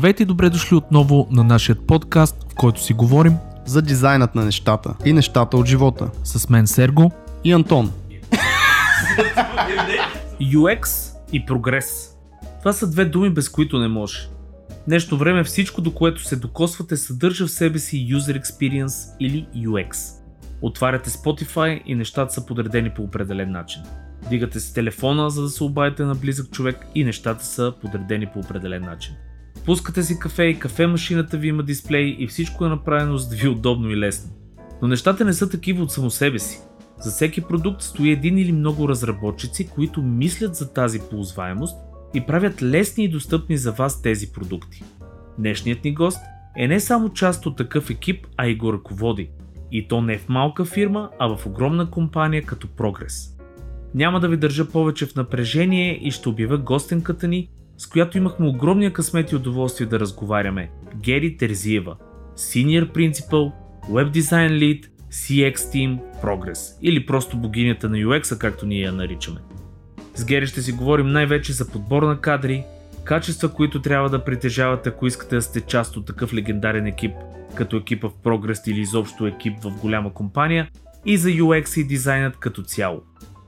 Здравейте и добре дошли отново на нашия подкаст, в който си говорим за дизайнът на нещата и нещата от живота. С мен Серго и Антон. UX и прогрес. Това са две думи, без които не може. Днешно време всичко, до което се докосвате, съдържа в себе си User Experience или UX. Отваряте Spotify и нещата са подредени по определен начин. Дигате си телефона, за да се обадите на близък човек и нещата са подредени по определен начин. Пускате си кафе и кафе машината ви има дисплей и всичко е направено, за да ви е удобно и лесно. Но нещата не са такива от само себе си. За всеки продукт стои един или много разработчици, които мислят за тази ползваемост и правят лесни и достъпни за вас тези продукти. Днешният ни гост е не само част от такъв екип, а и го ръководи. И то не в малка фирма, а в огромна компания като Progress. Няма да ви държа повече в напрежение и ще обявя гостенката ни, с която имахме огромния късмет и удоволствие да разговаряме. Гери Терзиева, Senior Principal, Web Design Lead, CX Team, Progress или просто богинята на UX-а, както ние я наричаме. С Гери ще си говорим най-вече за подбор на кадри, качества, които трябва да притежавате, ако искате да сте част от такъв легендарен екип, като екипа в Progress или изобщо екип в голяма компания, и за UX и дизайнът като цяло.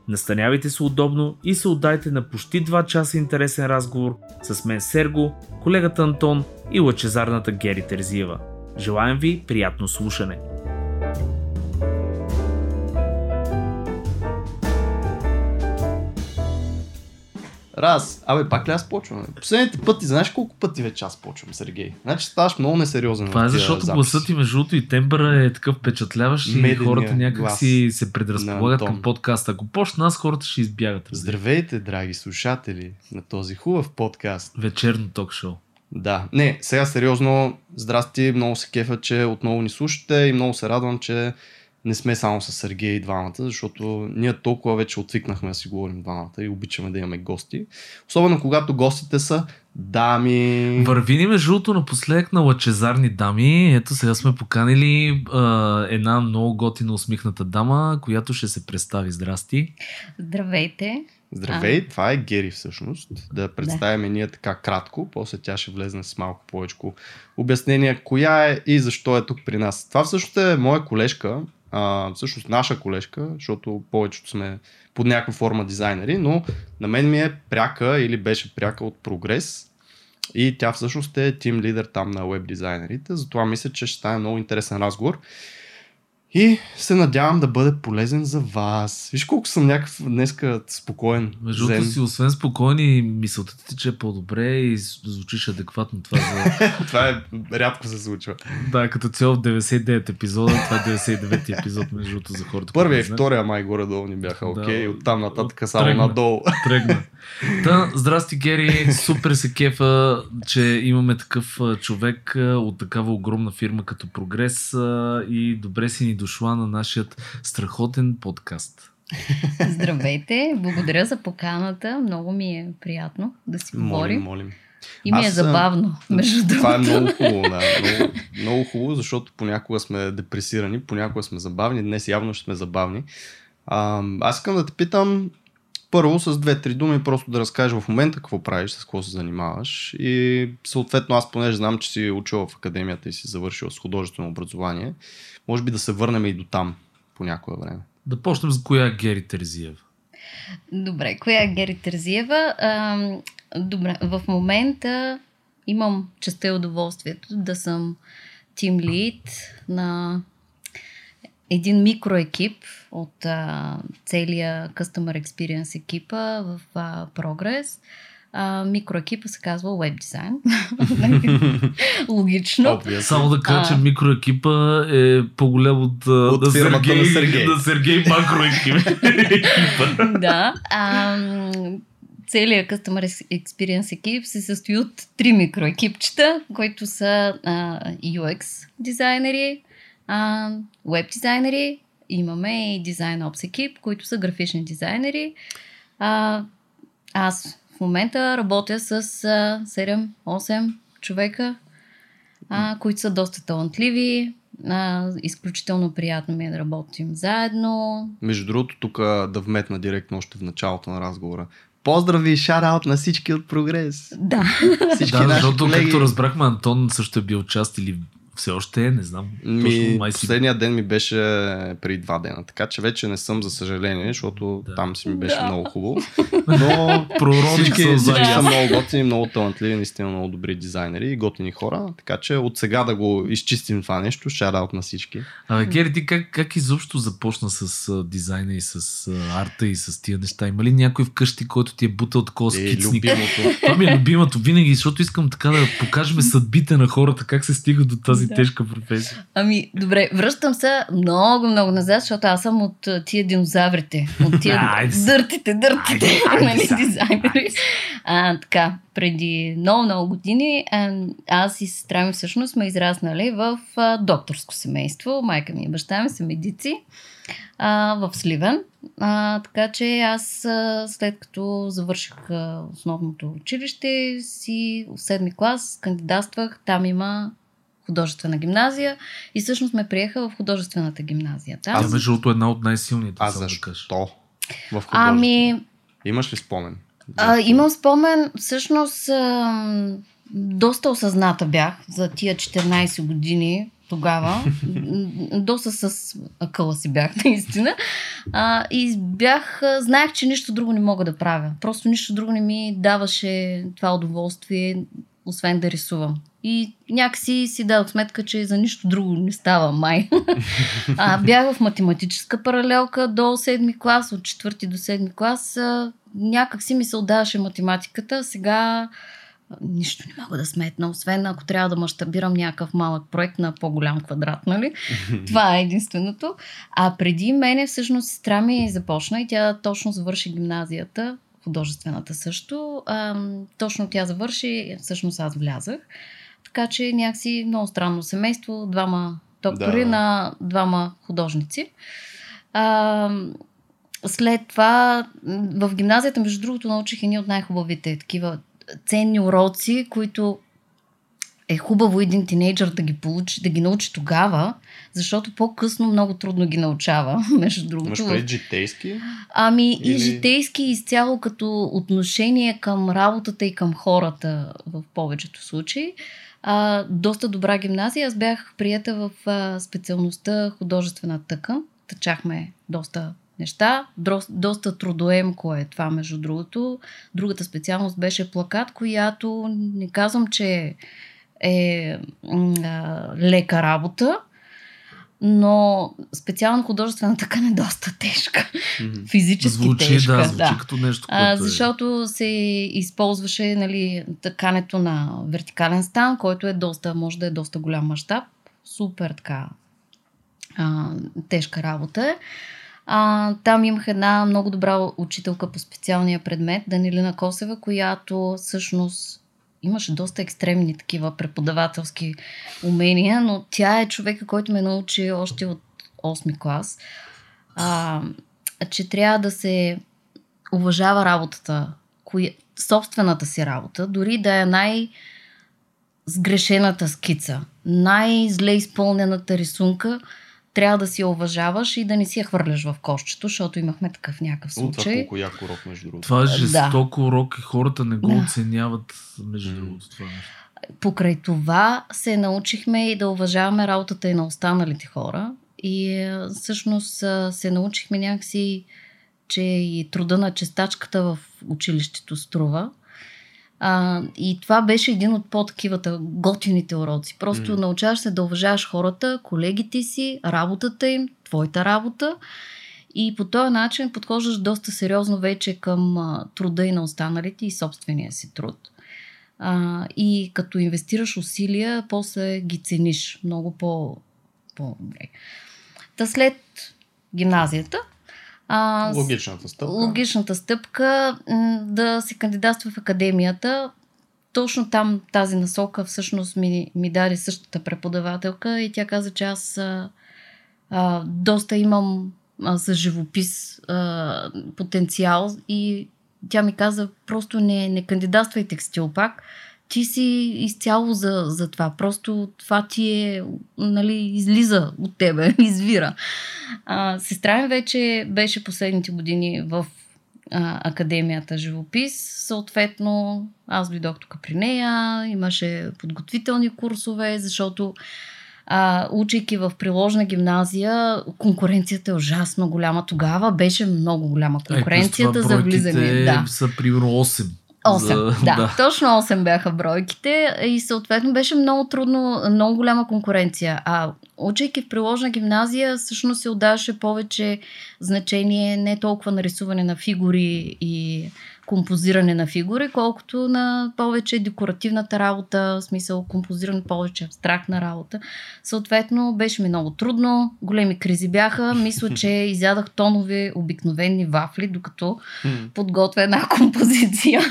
Настанявайте се удобно и се отдайте на почти 2 часа интересен разговор с мен Серго, колегата Антон и лъчезарната Гери Терзиева. Желаем ви приятно слушане! Пак ли аз почвам? Последните пъти, знаеш колко пъти вече аз почвам, Сергей? Значи ставаш много несериозен. Това е защото гласът и между другото и тембъра е такъв впечатляващ и хората някакси се предразполагат към подкаста. Ако почна аз, хората ще избягат. Здравейте, драги слушатели, на този хубав подкаст. Вечерно ток-шоу. Да. Не, сега сериозно, здрасти, много се кефа, че отново ни слушате и много се радвам, че не сме само с Сергей и двамата, защото ние толкова вече отвикнахме да си говорим двамата и обичаме да имаме гости. Особено когато гостите са дами. Върви ни между другото напоследък на лъчезарни дами. Ето сега сме поканили една много готина усмихната дама, която ще се представи. Здрасти! Здравейте! Здравей, това е Гери всъщност. Да представяме ние така кратко, после тя ще влезне с малко повече обяснение коя е и защо е тук при нас. Това всъщност е моя колежка, всъщност наша колежка, защото повечето сме под някаква форма дизайнери, но на мен ми е пряка или беше пряка от Прогрес и тя всъщност е тим лидер там на веб дизайнерите, затова мисля, че ще стане много интересен разговор и се надявам да бъде полезен за вас. Виж колко съм някакъв днеска спокоен. Между другото си, освен спокоен и мисълта ти тече по-добре и звучиш адекватно. Това, това е рядко се случва. Да, като цяло в 99 епизода, това е 99 епизод между другото за хората. Първия и втория май горе-долу ни бяха, окей, оттам нататък само надолу. Тръгна. Здрасти, Гери, супер се кефа, че имаме такъв човек от такава огромна фирма като Прогрес и добре си ни дошла на нашият страхотен подкаст. Здравейте, благодаря за поканата, много ми е приятно да си говорим. Молим. И ми е забавно, между другото. Това е много хубаво, да. Много хубаво, защото понякога сме депресирани, понякога сме забавни, днес явно ще сме забавни. Аз искам да те питам първо с 2-3 думи, просто да разкажеш в момента какво правиш, с какво се занимаваш и съответно аз понеже знам, че си учил в академията и си завършил с художествено образование, може би да се върнем и до там по някое време. Да почнем с коя е Гери Терзиева? Добре, коя е Гери Терзиева? Добре, в момента имам честта и удоволствието да съм тим лид на един микроекип от целия Customer Experience екипа в Progress. Микроекипа се казва Web Design. Логично. Само да кажа, че микроекипа е по-голям от фирмата на Сергей. Да, Сергей макроекип. Да. Целият Customer Experience екип се състои от 3 микроекипчета, които са UX дизайнери, веб дизайнери, имаме и дизайн опс екип, които са графични дизайнери. Аз в момента работя с 7-8 човека, които са доста талантливи. Изключително приятно ми е да работим заедно. Между другото, тук да вметна директно още в началото на разговора. Поздрави и шараут на всички от Прогрес. Да. Всички да, защото колеги... както разбрахме, Антон също е бил част или все още е, не знам. Последният ден ми беше преди 2 дена, така че вече не съм, за съжаление, защото да. Там си ми беше да. Много хубаво. Но всички са много готини, много талантливи, наистина много добри дизайнери и готини хора, така че от сега да го изчистим това нещо, шараут на всички. Абе, Гери, ти как изобщо започна с дизайна и с арта и с тия неща? Има ли някой вкъщи, който ти е бутал такова скицник? Това ми е любимото винаги, защото искам така да покажем съдбите на хората, как се стига до тази да. Тежка професия. Ами, добре, връщам се много назад, защото аз съм от тия динозаврите, от тия дъртите дизайнери. Така, преди много години аз и сестра ми всъщност сме израснали в докторско семейство. Майка ми и баща ми са медици в Сливен. Така че аз след като завърших основното училище си в 7-ми клас, кандидатствах, там има художествена гимназия и всъщност ме приеха в художествената гимназия. Аз между другото една от най-силните. А защо? В ами... Имаш ли спомен? Имам спомен. Всъщност доста осъзната бях за тия 14 години тогава. Доста с акъла си бях, наистина. И знаех, че нищо друго не мога да правя. Просто нищо друго не ми даваше това удоволствие, освен да рисувам. И някакси си дадох сметка, че за нищо друго не става май. Бях в математическа паралелка до 7-ми клас, от 4-ти до 7-ми клас. Някакси ми се отдаваше математиката. Сега нищо не мога да сметна, освен ако трябва да мащабирам някакъв малък проект на по-голям квадрат, нали? Това е единственото. А преди мене всъщност сестра ми започна и тя точно завърши гимназията, художествената също. Точно тя завърши, всъщност аз влязах. Така че някакси много странно семейство, двама доктори да. На двама художници. След това в гимназията, между другото, научих едни от най-хубавите такива ценни уроци, които е хубаво един тинейджър да ги получи, да ги научи тогава, защото по-късно много трудно ги научава, между другото. Имаш пред житейски? Ами и житейски изцяло като отношение към работата и към хората в повечето случаи. Доста добра гимназия. Аз бях приета в специалността художествена тъкан. Тъчахме доста неща. Доста трудоемко е това, между другото. Другата специалност беше плакат, която не казвам, че е лека работа, но специално художествена тъкан е доста тежка. Физически звучи, тежка. Звучи като нещо, което защото се използваше, нали, тъкането на вертикален стан, който е доста, може да е доста голям мащаб. Супер така тежка работа е. Там имах една много добра учителка по специалния предмет, Данилена Косева, която всъщност имаше доста екстремни такива преподавателски умения, но тя е човека, който ме научи още от 8-ми клас, че трябва да се уважава работата, собствената си работа, дори да е най-сгрешената скица, най-зле изпълнената рисунка, трябва да си я уважаваш и да не си я хвърляш в кошчето, защото имахме такъв някакъв случай. Това колко як урок, между другото. Това е жесток урок и хората не го оценяват, между другото. Това нещо. Покрай това се научихме и да уважаваме работата и на останалите хора. И всъщност се научихме някакси, че и труда на чистачката в училището струва. И това беше един от по-такивата готините уроци. Просто научаваш се да уважаваш хората, колегите си, работата им, твоята работа и по този начин подхождаш доста сериозно вече към труда и на останалите и собствения си труд. И като инвестираш усилия, после ги цениш много по-добре. Та след гимназията логичната стъпка да се кандидатства в академията. Точно там тази насока всъщност ми даде същата преподавателка и тя каза, че аз доста имам за живопис потенциал и тя ми каза, просто не кандидатствай текстил пак. Ти си изцяло за това. Просто това ти е, нали, излиза от тебе, извира. Сестра ми вече беше последните години в Академията живопис. Съответно, аз дойдох тук при нея, имаше подготвителни курсове, защото учейки в приложна гимназия, конкуренцията е ужасно голяма. Тогава беше много голяма конкуренцията за влизане. Да. Са примерно 8. 8, да. Точно 8 бяха бройките и съответно беше много трудно, много голяма конкуренция. А учейки в приложна гимназия, всъщност се отдаваше повече значение не толкова на рисуване на фигури и композиране на фигури, колкото на повече декоративната работа, в смисъл композиране, повече абстрактна работа. Съответно, беше ми много трудно, големи кризи бяха, мисля, че изядах тонове обикновени вафли, докато подготвя една композиция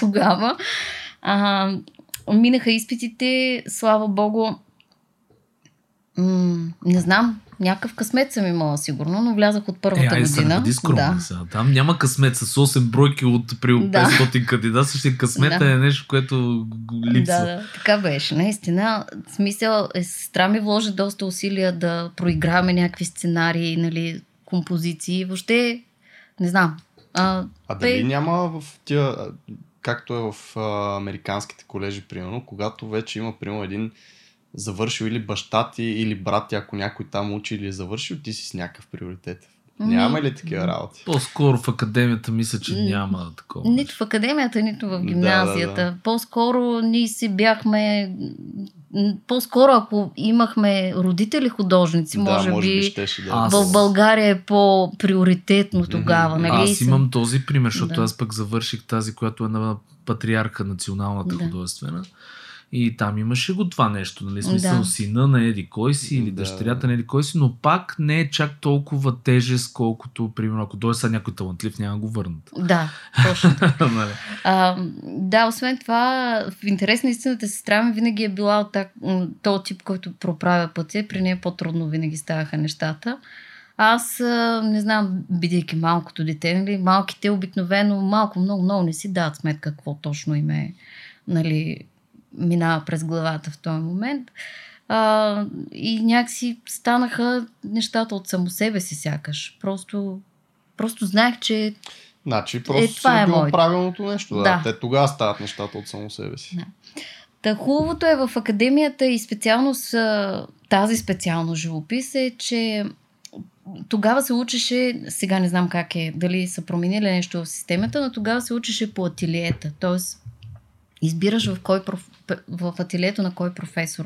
тогава. Минаха изпитите, слава богу, не знам, някакъв късмет съм имала сигурно, но влязах от първата година. Да. Там няма късмет с 8 бройки от при 500 кандидата, също късмета е нещо, което липсва. Да, така беше. Наистина, в смисъл, сестра ми вложи доста усилия да проиграме някакви сценарии, нали, композиции. Въобще, не знам. Дали няма в тия, както е в американските колежи, примерно, когато вече има, примерно, един завършил или баща ти, или брат ти, ако някой там учи или е завършил, ти си с някакъв приоритет. Няма ли такива работи? По-скоро в академията мисля, че няма такова. Нито в академията, нито в гимназията. Да. По-скоро ние си бяхме... По-скоро ако имахме родители художници, може би в България е по-приоритетно тогава. Нали? Аз имам този пример, защото аз пък завърших тази, която е на патриарха националната художествена. И там имаше го това нещо, нали, смисъл сина на еди кой си или дъщерята на еди кой си, но пак не е чак толкова тежест, колкото, примерно, ако дойде са някой талантлив, няма го върнат. Да, точно. Да, освен това, в интерес на истината, сестра ми винаги е била от този тип, който проправя пътя, при нея по-трудно винаги ставаха нещата. Аз, не знам, бидейки малкото дете, нали, малките обикновено малко-много-много не си дават сметка какво точно им е, нали, минава през главата в този момент. И някакси станаха нещата от само себе си сякаш. Просто знаех, че това е било правилното нещо. Да. Те тогава стават нещата от само себе си. Да. Та хубавото е в академията и специално с тази специална живопис е, че тогава се учеше, сега не знам как е, дали са променили нещо в системата, но тогава се учеше по ателиета. Тоест избираш в ателието на кой професор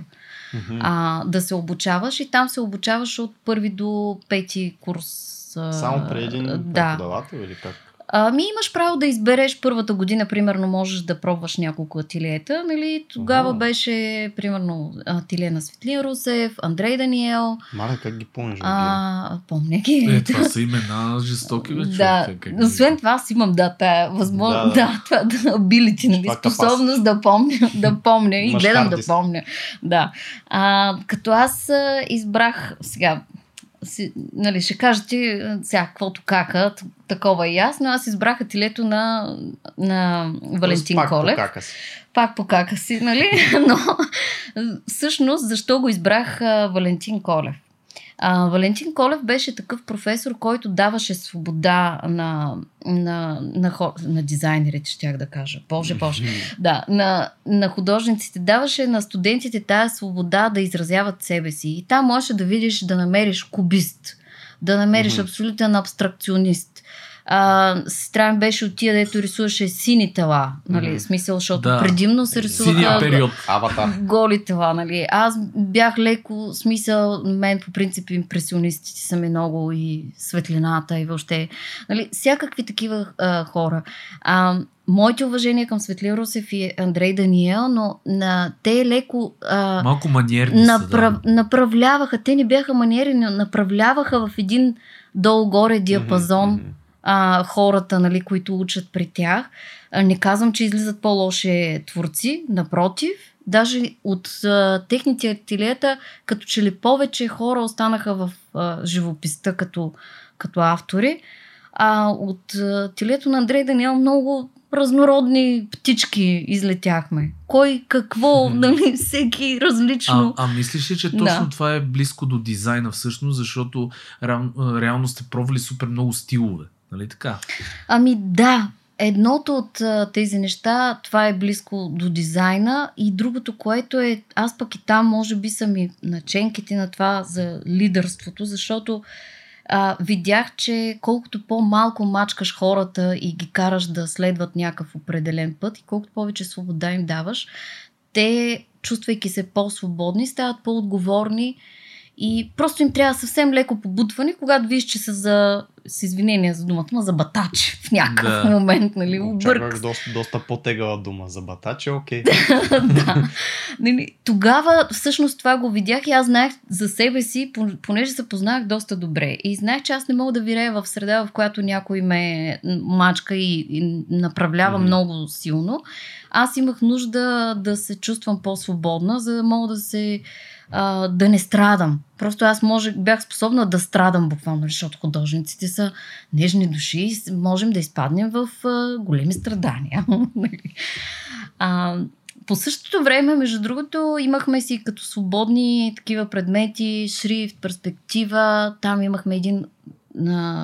да се обучаваш и там се обучаваш от първи до пети курс. Само при един преподавател или как? Имаш право да избереш първата година, примерно можеш да пробваш няколко ателиета. Нали? Тогава беше, примерно, ателие на Светлин Русев, Андрей Даниел. Мале, как ги помниш? Помня ги. Това са имена жестоки вече. Освен това аз имам тая възможност. Това абилити, нали? Способност да помня и гледам да помня. Да. Като аз избрах сега, нали, ще кажете сега каквото кака, такова и аз, но аз избрах ателието на Валентин Колев. Пак по кака си, нали? Но всъщност, защо го избрах Валентин Колев? Валентин Колев беше такъв професор, който даваше свобода на дизайнерите, щях да кажа. Боже. Да, на художниците. Даваше на студентите тая свобода да изразяват себе си. И там можеш да видиш, да намериш кубист, да намериш абсолютен абстракционист. Сестра ми беше от тия, дето рисуваше сини тела, нали, смисъл, защото предимно се рисуваха голи тела, нали. Аз бях леко, смисъл, мен по принцип импресионистите са ми много и светлината и въобще, нали, всякакви такива хора. Моите уважения към Светлин Русев и Андрей Даниел, но те леко малко маниерни направляваха, те не бяха маниери, но направляваха в един долу-горе диапазон хората, нали, които учат при тях. Не казвам, че излизат по-лоши творци, напротив, даже от техните ателиета, като че ли повече хора останаха в живописта като автори. От ателието на Андрей Даниел много разнородни птички излетяхме. Кой, какво, нали, всеки различно. Мислиш ли, че точно това е близко до дизайна всъщност, защото реално сте пробвали супер много стилове? Нали така? Ами да. Едното от тези неща, това е близко до дизайна, и другото, което е, аз пък и там може би съм и наченките на това за лидерството, защото видях, че колкото по-малко мачкаш хората и ги караш да следват някакъв определен път и колкото повече свобода им даваш, те, чувствайки се по-свободни, стават по-отговорни и просто им трябва съвсем леко побутване, когато виж, че са за, с извинение за думата, но за батач в някакъв момент, нали, объркаш. Доста по-тегава дума за батач, окей. Да. Тогава всъщност това го видях и аз знаех за себе си, понеже се познах доста добре и знаех, че аз не мога да вирея в среда, в която някой ме мачка и направлява много силно. Аз имах нужда да се чувствам по-свободна, за да мога да се да не страдам. Просто аз бях способна да страдам буквално, защото художниците са нежни души и можем да изпаднем в големи страдания. По същото време, между другото, имахме си като свободни такива предмети, шрифт, перспектива. Там имахме един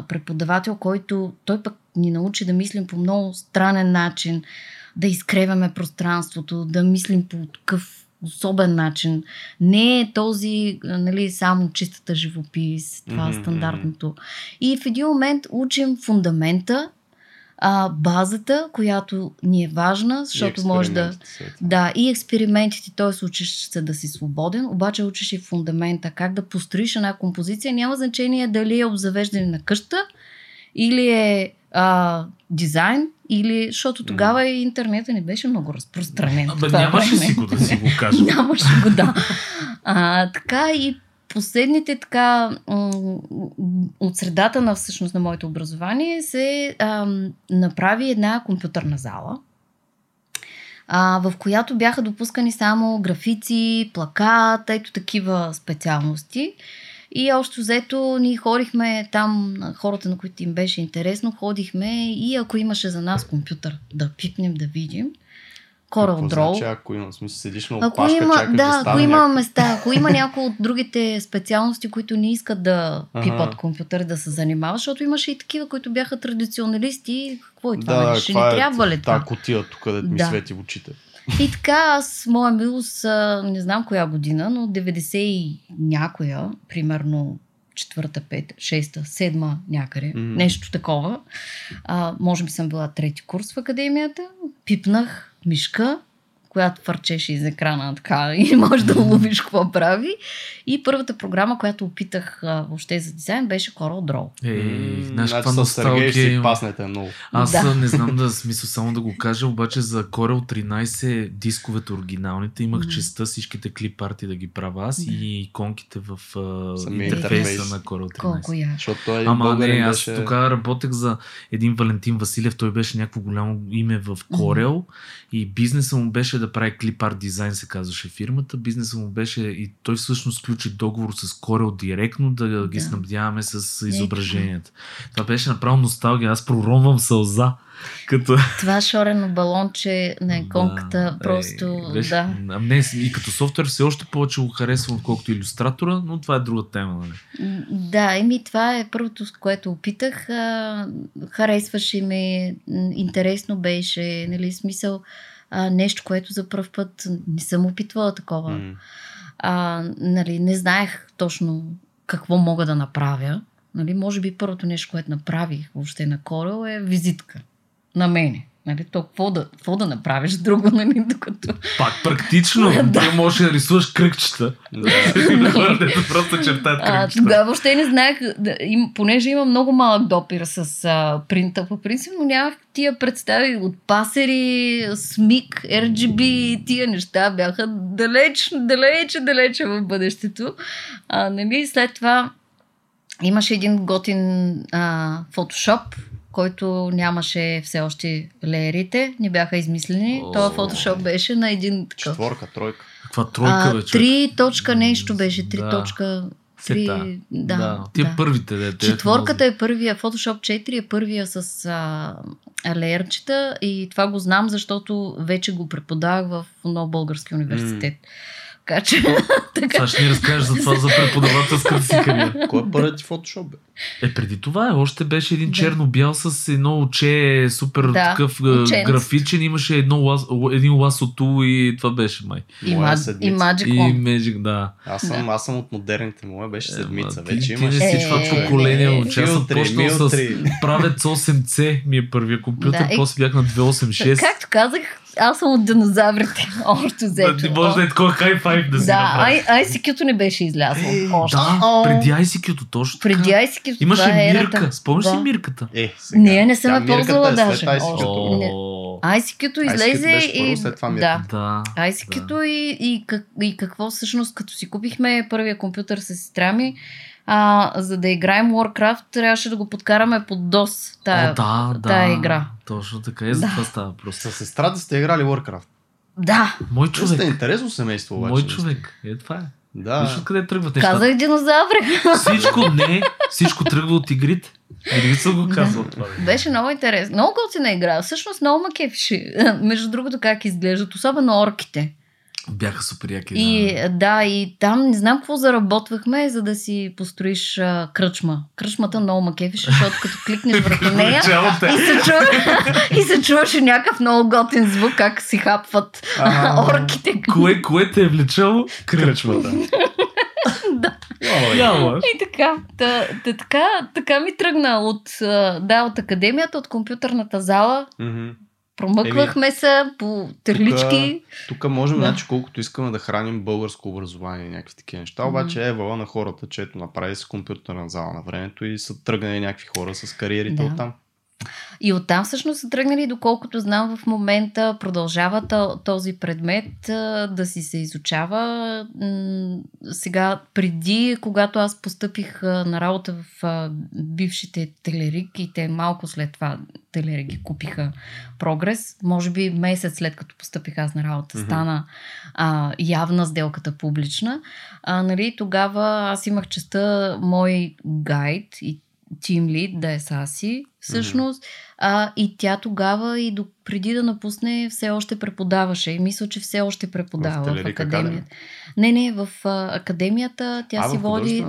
преподавател, който той пък ни научи да мислим по много странен начин, да изкреваме пространството, да мислим по такъв особен начин. Не е този, нали, само чистата живопис, това стандартното. И в един момент учим фундамента, базата, която ни е важна, защото може да... Да, и експериментите, т.е. учиш се да си свободен, обаче учиш и фундамента, как да построиш една композиция. Няма значение дали е обзавеждане на къща или е дизайн, или, защото тогава и интернета не беше много разпространен. Абе, нямаше си го да си го кажа. Нямаше го, да. Така и последните така от средата на всъщност на моето образование се направи една компютърна зала, в която бяха допускани само графици, плакат, ето такива специалности. И общо взето ние ходихме там, хората, на които им беше интересно, ходихме и ако имаше за нас компютър, да пипнем, да видим. CorelDraw. Значи, ако има, в смисъл, седиш на опашка, чакаш да стане. Ако има места, ако има някои от другите специалности, които не искат да пипат компютър, да се занимават, защото имаше и такива, които бяха традиционалисти. Какво е това? Да, ще ни трябва ли това? Да, кутия тук, където ми свети в очите. И така, аз, моя милост, не знам коя година, но 90 и някоя, примерно 4-та, 5-та, 6-та, 7-та някъде, нещо такова. Може би съм била трети курс в академията. Пипнах мишка, която фърчеше из екрана така и може да ловиш какво прави. И първата програма, която опитах въобще за дизайн, беше CorelDraw. Значи с Сергей си паснете много. Аз не знам да смисъл само да го кажа, обаче за Corel 13 дисковете оригиналните имах честа всичките клип-арти да ги правя аз и иконките в интерфейса на Corel 13. Ама не, аз тогава работех за един Валентин Василев, той беше някакво голямо име в Corel и бизнесът му беше да прави клип-арт дизайн, се казваше фирмата. Бизнесът му беше и той всъщност сключи договор с Corel директно да ги снабдяваме с изображенията. Това беше направо носталгия. Аз проронвам сълза. Като... Това шорено балонче на иконката, просто беше, да. Не, и като софтуер все още повече го харесвам, отколкото Илюстратора, но това е друга тема, нали? Да, еми това е първото, с което опитах. Харесваше ме, интересно беше, нали, смисъл нещо, което за пръв път не съм опитвала такова. Нали, не знаех точно какво мога да направя. Нали, може би първото нещо, което направих въобще на Corel е визитка. На мене. Нали, то какво да направиш друго, нали, докато... Пак практично. Ти можеш да рисуваш кръгчета. Просто чертаят кръгчета. Тогава въобще не знаех, понеже има много малък допир с принта по принцип, но нямах тия представи от пасери, смик, RGB, тия неща бяха далече в бъдещето. Нали, след това имаше един готин Photoshop, който нямаше все още леерите, не бяха измислени. Това Photoshop беше на един такъв... Четворка, тройка. Каква тройка, бе, човек? 3. Нещо беше, 3. Да. Тия първите, Четворката е първия, Photoshop 4 е първия с леерчета и това го знам, защото вече го преподавах в Нов български университет. Така че... Сега ще ни разкажеш за това за преподавателската си кариера. Кой е първият ти Photoshop, бе? Е, преди това още беше един черно-бял с едно оче, супер такъв графичен. Имаше един ласото и това беше май. И Magic, да. Аз съм от модерните, моя беше седмица. Вече имаш всичко поколение оче. Аз съм почнал с правец 8C ми е първия компютър, после бях на 286. Както казах, аз съм от динозаврите. Общо взето. Може да е такова хай-файв да си направи. Да, ICQ-то не беше излязло още. Да, преди ICQ-то точно така. Преди ICQ-то имаше Мирка. Спомниш си Мирката? Не, не съм я ползвала даже. ICQ-то излезе и... Да. ICQ-то и какво всъщност, като си купихме първия компютър с сестра ми, за да играем Warcraft, трябваше да го подкараме под DOS тая игра. Точно така е, за това става просто. С сестрата сте играли Warcraft? Да. Мой човек. Това е интересно семейство обаче. Мой човек. Е, това е. Да. Виж откъде тръгват нещата. Казах динозаври. Всичко тръгва от игрите. Дори съм го казвал това. Беше много интересно. Много гълци на игра. Всъщност много ме кефши. Между другото как изглеждат. Особено орките. Бяха супер яки. И там не знам какво заработвахме, за да си построиш кръчма. Кръчмата много макефиш, защото като кликнеш върху нея и се чуваше някакъв много готин звук, как си хапват орките. Кое те е влечало? Кръчмата. Да. И така ми тръгна от академията, от компютърната зала. Промъквахме се по терлички. Тук можем, значи, колкото искаме да храним българско образование и някакви такива неща. Обаче е вала на хората, че ето направи с компютърна зала на времето и са тръгнали някакви хора с кариерите оттам. И оттам всъщност са тръгнали, доколкото знам в момента продължава този предмет да си се изучава. Сега, преди, когато аз постъпих на работа в бившите Телерик и те малко след това Телерик ги купиха Прогрес, може би месец след като постъпих аз на работа, стана явна сделката публична. Нали, тогава аз имах честта мой гайд и Team Lead, да е Саси, всъщност. И тя тогава и преди да напусне все още преподаваше. И мисля, че все още преподава в академията. Не, в академията тя си води,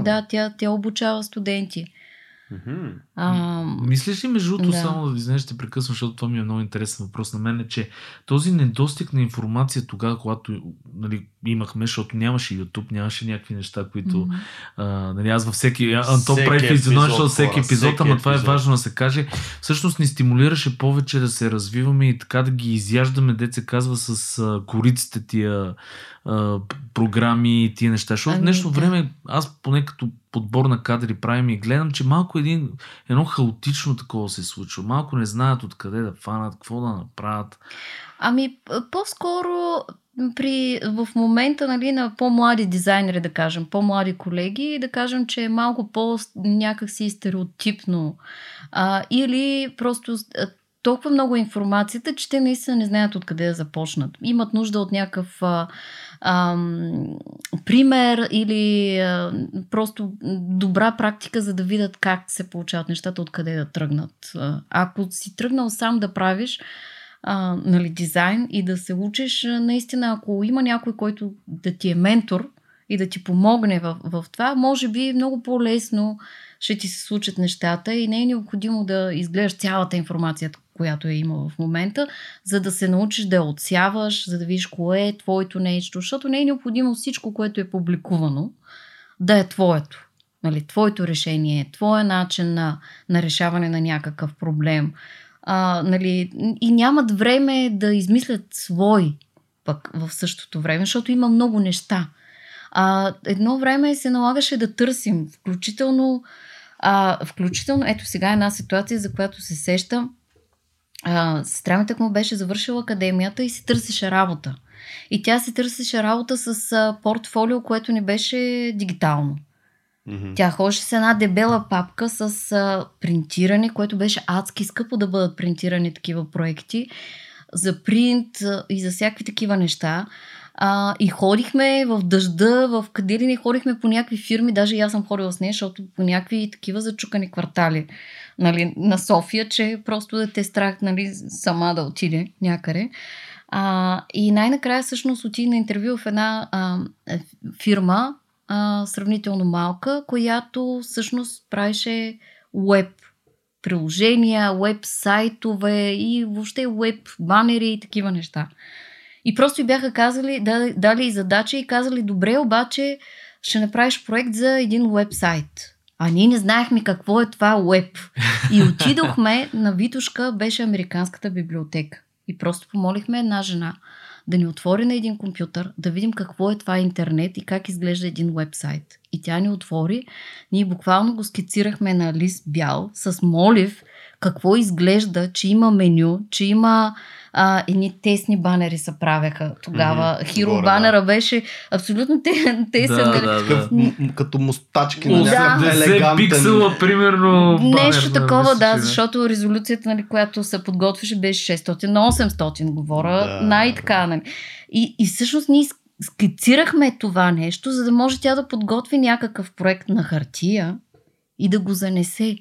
тя обучава студенти. Мислиш ли между другото, само да ви знаеш, ще прекъсвам, защото това ми е много интересен въпрос на мен, е, че този недостиг на информация тогава, когато имахме, защото нямаше YouTube, нямаше някакви неща, които аз във всеки... Антон прави физиономично всеки епизод, ама това е важно да се каже. Всъщност ни стимулираше повече да се развиваме и така да ги изяждаме, дет се казва, с кориците тия програми и тия неща. Защото в днешно време, аз поне като подбор на кадри правим и гледам, че малко едно хаотично такова се случва. Малко не знаят откъде да фанат, какво да направят. Ами, по-скоро в момента на по-млади дизайнери, да кажем, по-млади колеги, да кажем, че е малко по-някакси стереотипно. Или просто толкова много информацията, че те наистина не знаят откъде да започнат. Имат нужда от някакъв пример или просто добра практика, за да видят как се получават нещата, откъде да тръгнат. Ако си тръгнал сам да правиш дизайн и да се учиш, наистина, ако има някой, който да ти е ментор и да ти помогне в това, може би много по-лесно ще ти се случат нещата и не е необходимо да изгледаш цялата информация, която я има в момента, за да се научиш да я отсяваш, за да видиш кое е твоето нещо, защото не е необходимо всичко, което е публикувано, да е твоето. Твоето решение, твоя начин на решаване на някакъв проблем. И нямат време да измислят свой пък в същото време, защото има много неща. Едно време се налагаше да търсим, включително ето сега една ситуация, за която се сещам. Сестра ми му беше завършила академията и си търсеше работа. И тя си търсеше работа с портфолио, което не беше дигитално. Тя ходеше с една дебела папка с принтиране, което беше адски скъпо да бъдат принтирани такива проекти за принт и за всякакви такива неща. И ходихме в дъжда, в къде ли не ходихме по някакви фирми, даже и аз съм ходила с нея, защото по някакви такива зачукани квартали на София, че просто да те страх сама да отиде някъде. И най-накрая всъщност отидох на интервю в една фирма, сравнително малка, която всъщност правеше уеб приложения, уеб сайтове и въобще уеб банери и такива неща. И просто ви бяха казали, дали задача и казали, добре, обаче ще направиш проект за един уеб сайт. А ние не знаехме какво е това уеб. И отидохме на Витушка, беше Американската библиотека. И просто помолихме една жена да ни отвори на един компютър, да видим какво е това интернет и как изглежда един уебсайт. И тя ни отвори. Ние буквално го скицирахме на лист бял с молив какво изглежда, че има меню, че има едни тесни банери се правяха тогава. Хиро банера беше абсолютно тесен. Като мустачки на някакъв елегантен. 10 пиксела, примерно. Нещо такова, да, защото резолюцията, нали, която се подготвяше, беше 600 на 800, говоря. Най-така, нали. И всъщност ние скицирахме това нещо, за да може тя да подготви някакъв проект на хартия и да го занесе.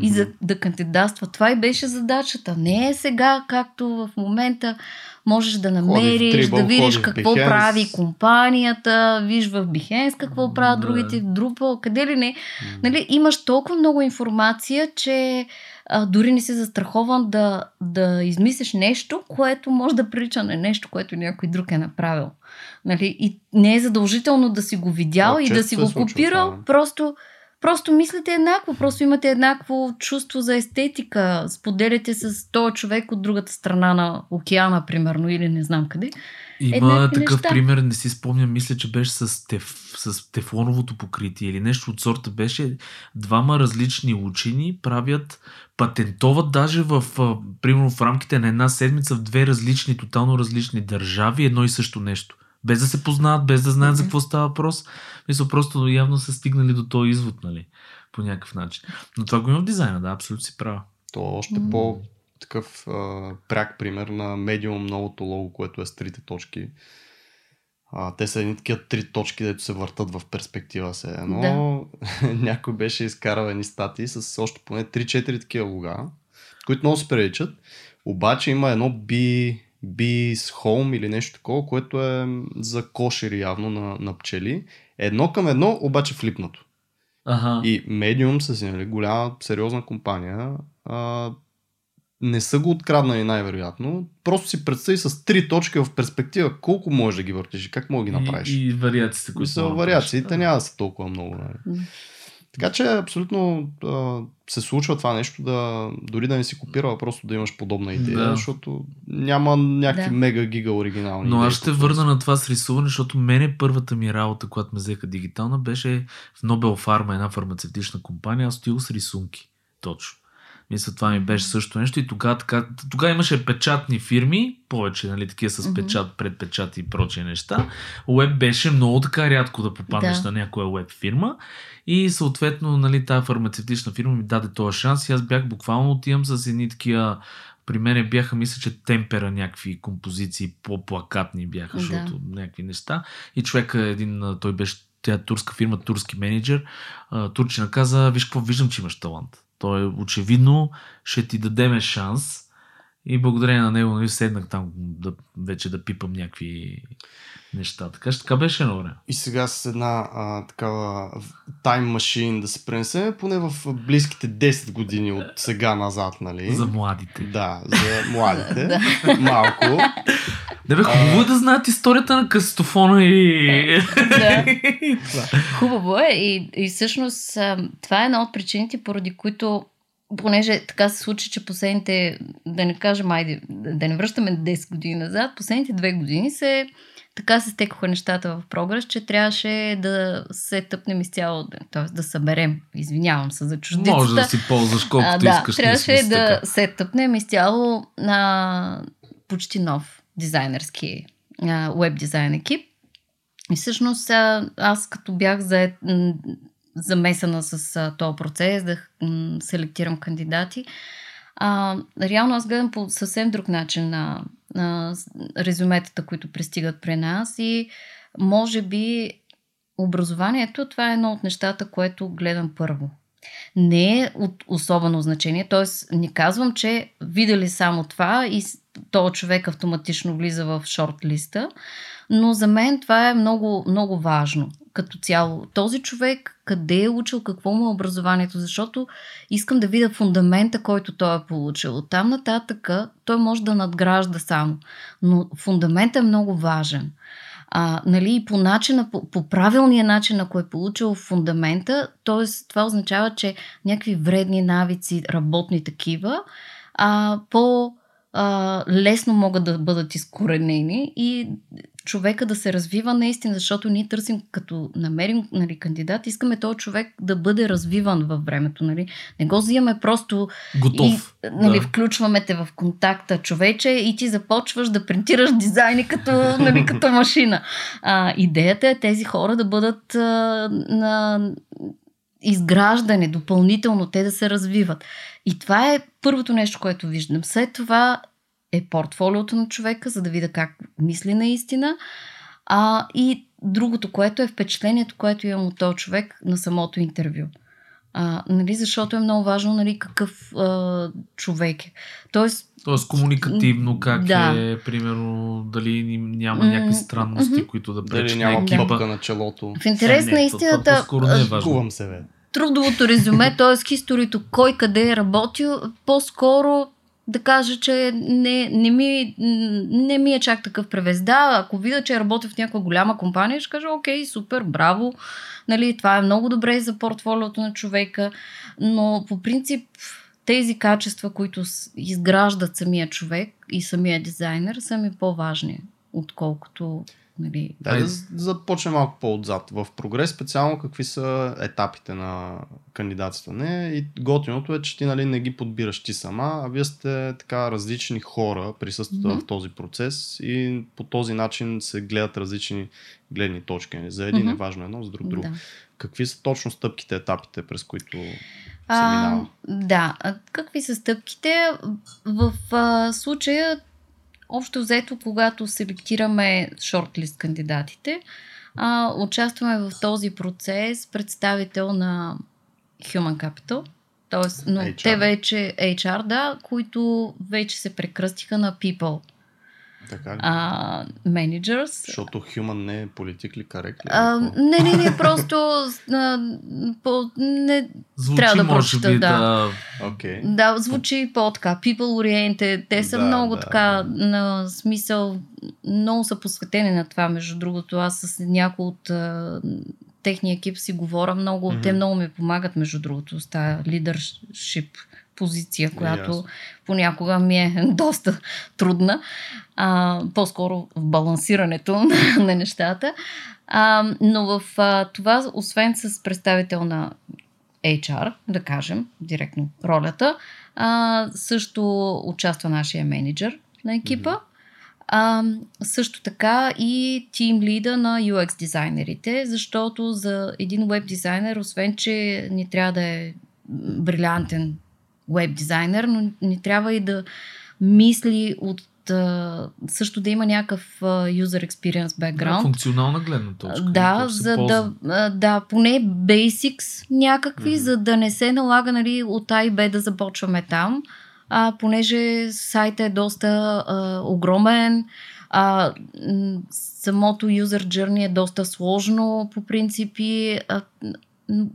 И за да кандидатства. Това и беше задачата. Не е сега, както в момента можеш да намериш, да видиш какво Behance прави компанията, виж в Behance какво правят другите, в Dribbble, къде ли не. Нали, имаш толкова много информация, че дори не си застрахован да измислиш нещо, което може да прилича на нещо, което някой друг е направил. Нали, и не е задължително да си го видял и да си го копирал, Просто мислите еднакво, просто имате еднакво чувство за естетика, споделяте с този човек от другата страна на океана, примерно, или не знам къде. Има такъв пример, не си спомням, мисля, че беше с тефлоновото покритие или нещо от сорта беше. Двама различни учени правят, патентоват даже примерно в рамките на една седмица в две различни, тотално различни държави едно и също нещо. Без да се познават, без да знаят за какво става въпрос. Мисля, просто явно са стигнали до този извод, нали? По някакъв начин. Но това го има в дизайна, да, абсолютно си права. То още по-такъв пряк пример на Medium, новото лого, което е с трите точки. Те са едни такива три точки, дето се въртат в перспектива се. Но някой беше изкарал едни статии с още поне 3-4 такива лога, които много се приличат. Обаче има едно Bees Home или нещо такова, което е за кошери явно на пчели. Едно към едно, обаче флипнато. Ага. И Medium са си, нали, голяма, сериозна компания. Не са го откраднали най-вероятно. Просто си представи с три точки в перспектива колко можеш да ги въртиш и как можеш да ги направиш. И вариациите, които са. Вариациите няма да са толкова много. Нали. Така че абсолютно се случва това нещо, дори да не си копира, просто да имаш подобна идея, защото няма някакви мега гига оригинални идеи. Но аз ще върна на това с рисуване, защото мене първата ми работа, която ме взеха дигитална, беше в Nobel Pharma, една фармацевтична компания, аз стоих с рисунки. Точно. Мисля, това ми беше също нещо и тогава имаше печатни фирми, повече, нали, такива с печат, предпечат и прочие неща. Уеб беше много така рядко да попаднеш на някоя уеб фирма и съответно, нали, тази фармацевтична фирма ми даде този шанс и аз бях буквално отивам с едни такива. При мен бяха, мисля, че темпера някакви композиции, по-плакатни бяха, защото някакви неща. И човек един, той беше турска фирма, турски менеджер, турчина каза, виж какво, виждам, че имаш талант. Той очевидно ще ти дадеме шанс и благодарение на него, нали, седнах там вече да пипам някакви неща. Така беше едно време. И сега с една такава тайм машин да се пренесеме поне в близките 10 години от сега назад, нали? За младите. Да, за младите. Малко. Да бе, хубаво е да знаят историята на кастофона и... Хубаво е и всъщност това е една от причините, поради които, понеже така се случи, че последните, да не кажем, да не връщаме 10 години назад, последните 2 години така се стекоха нещата в прогрес, че трябваше да се тъпнем изцяло, т.е. да съберем, извинявам се за чуждицата. Може да си ползваш колкото искаш. Трябваше да се тъпнем изцяло на почти нов дизайнерски уеб дизайн екип. И всъщност аз като бях замесена с този процес, да селектирам кандидати, реално аз гледам по съвсем друг начин на резюметата, които пристигат при нас и може би образованието, това е едно от нещата, което гледам първо. Не е от особено значение, т.е. не казвам, че видели само това и този човек автоматично влиза в шортлиста, но за мен това е много, много важно като цяло. Този човек къде е учил, какво му е образованието, защото искам да видя фундамента, който той е получил. От там нататък той може да надгражда само, но фундаментът е много важен. И по начина, по правилния начин, ако е получил фундамента, т.е. това означава, че някакви вредни навици, работни такива, лесно могат да бъдат изкоренени и човека да се развива наистина, защото ние търсим, като намерим кандидат, искаме този човек да бъде развиван във времето. Не го взимаме просто готов. И, включваме те в контакта, човече, и ти започваш да принтираш дизайни като, като машина. Идеята е тези хора да бъдат изграждане, допълнително те да се развиват. И това е първото нещо, което виждам. След това е портфолиото на човека, за да видя как мисли наистина. И другото, което е впечатлението, което имам от този човек на самото интервю. Защото е много важно какъв човек е. Тоест комуникативно как е, примерно, дали няма някакви странности, които да пречат на екипа. Дали няма кипка на челото. В интерес на истината... Кувам се, бе. Трудовото резюме, т.е. историята, кой къде е работил, по-скоро да кажа, че не ми е чак такъв превес. Да, ако видя, че е работил в някаква голяма компания, ще кажа, окей, супер, браво, това е много добре за портфолиото на човека, но по принцип тези качества, които изграждат самия човек и самия дизайнер, са ми по-важни, отколкото... Да започнем малко по-отзад. В прогрес специално какви са етапите на кандидатстване и готиното е, че ти не ги подбираш ти сама, а вие сте така различни хора, присъствате в този процес и по този начин се гледат различни гледни точки. За един е важно едно, за друг друго. Да. Какви са точно стъпките, етапите, през които се минава? Какви са стъпките? В случая общо взето, когато селектираме шортлист кандидатите, участваме в този процес представител на Human Capital, т.е. но HR. Те вече HR, които вече се прекръстиха на People. Така ли? Managers. Защото Human не е политикли коректно. Не, просто не трябва да прочита. Да. Okay. Да, звучи по-така. People oriented. Те са много на смисъл, много са посветени на това. Между другото, аз с някои от техния екип си говоря много. Те много ми помагат, между другото, с тая leadership позиция, която понякога ми е доста трудна. По-скоро в балансирането на нещата. Но в това, освен с представител на HR, да кажем, директно ролята, също участва нашия менеджер на екипа. Също така и тим лида на UX дизайнерите, защото за един веб дизайнер, освен че не трябва да е брилянтен веб дизайнер, но не трябва и да мисли също да има някакъв user experience background. Функционална гледна точка. Поне basics някакви, за да не се налага от А и Б да започваме там, понеже сайтът е доста огромен, самото user journey е доста сложно по принципи.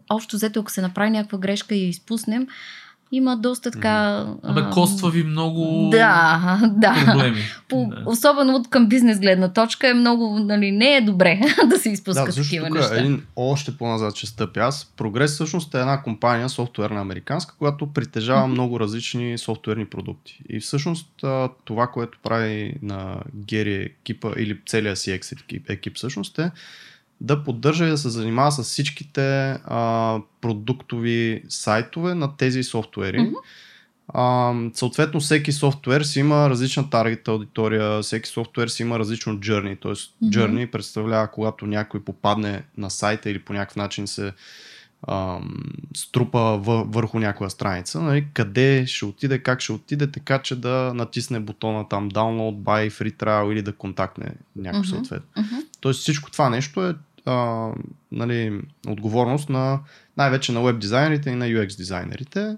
Общо взето, ако се направи някаква грешка и я изпуснем, има доста така... коства ви много проблеми. Особено от към бизнес гледна точка е много, не е добре да се изпускат такива неща. Да, един още по-назад ще стъпя аз. Прогрес всъщност е една компания, софтуерна американска, която притежава много различни софтуерни продукти. И всъщност това, което прави на Гери екипа или целия си екип всъщност е да поддържа и да се занимава с всичките продуктови сайтове на тези софтуери. Съответно, всеки софтуер си има различна таргет аудитория, всеки софтуер си има различно journey, т.е. journey представлява когато някой попадне на сайта или по някакъв начин се струпа върху някоя страница, къде ще отиде, как ще отиде, така че да натисне бутона там download, buy, free trial или да контактне някой съответно. Тоест всичко това нещо е нали, отговорност на най-вече на веб дизайнерите и на UX дизайнерите.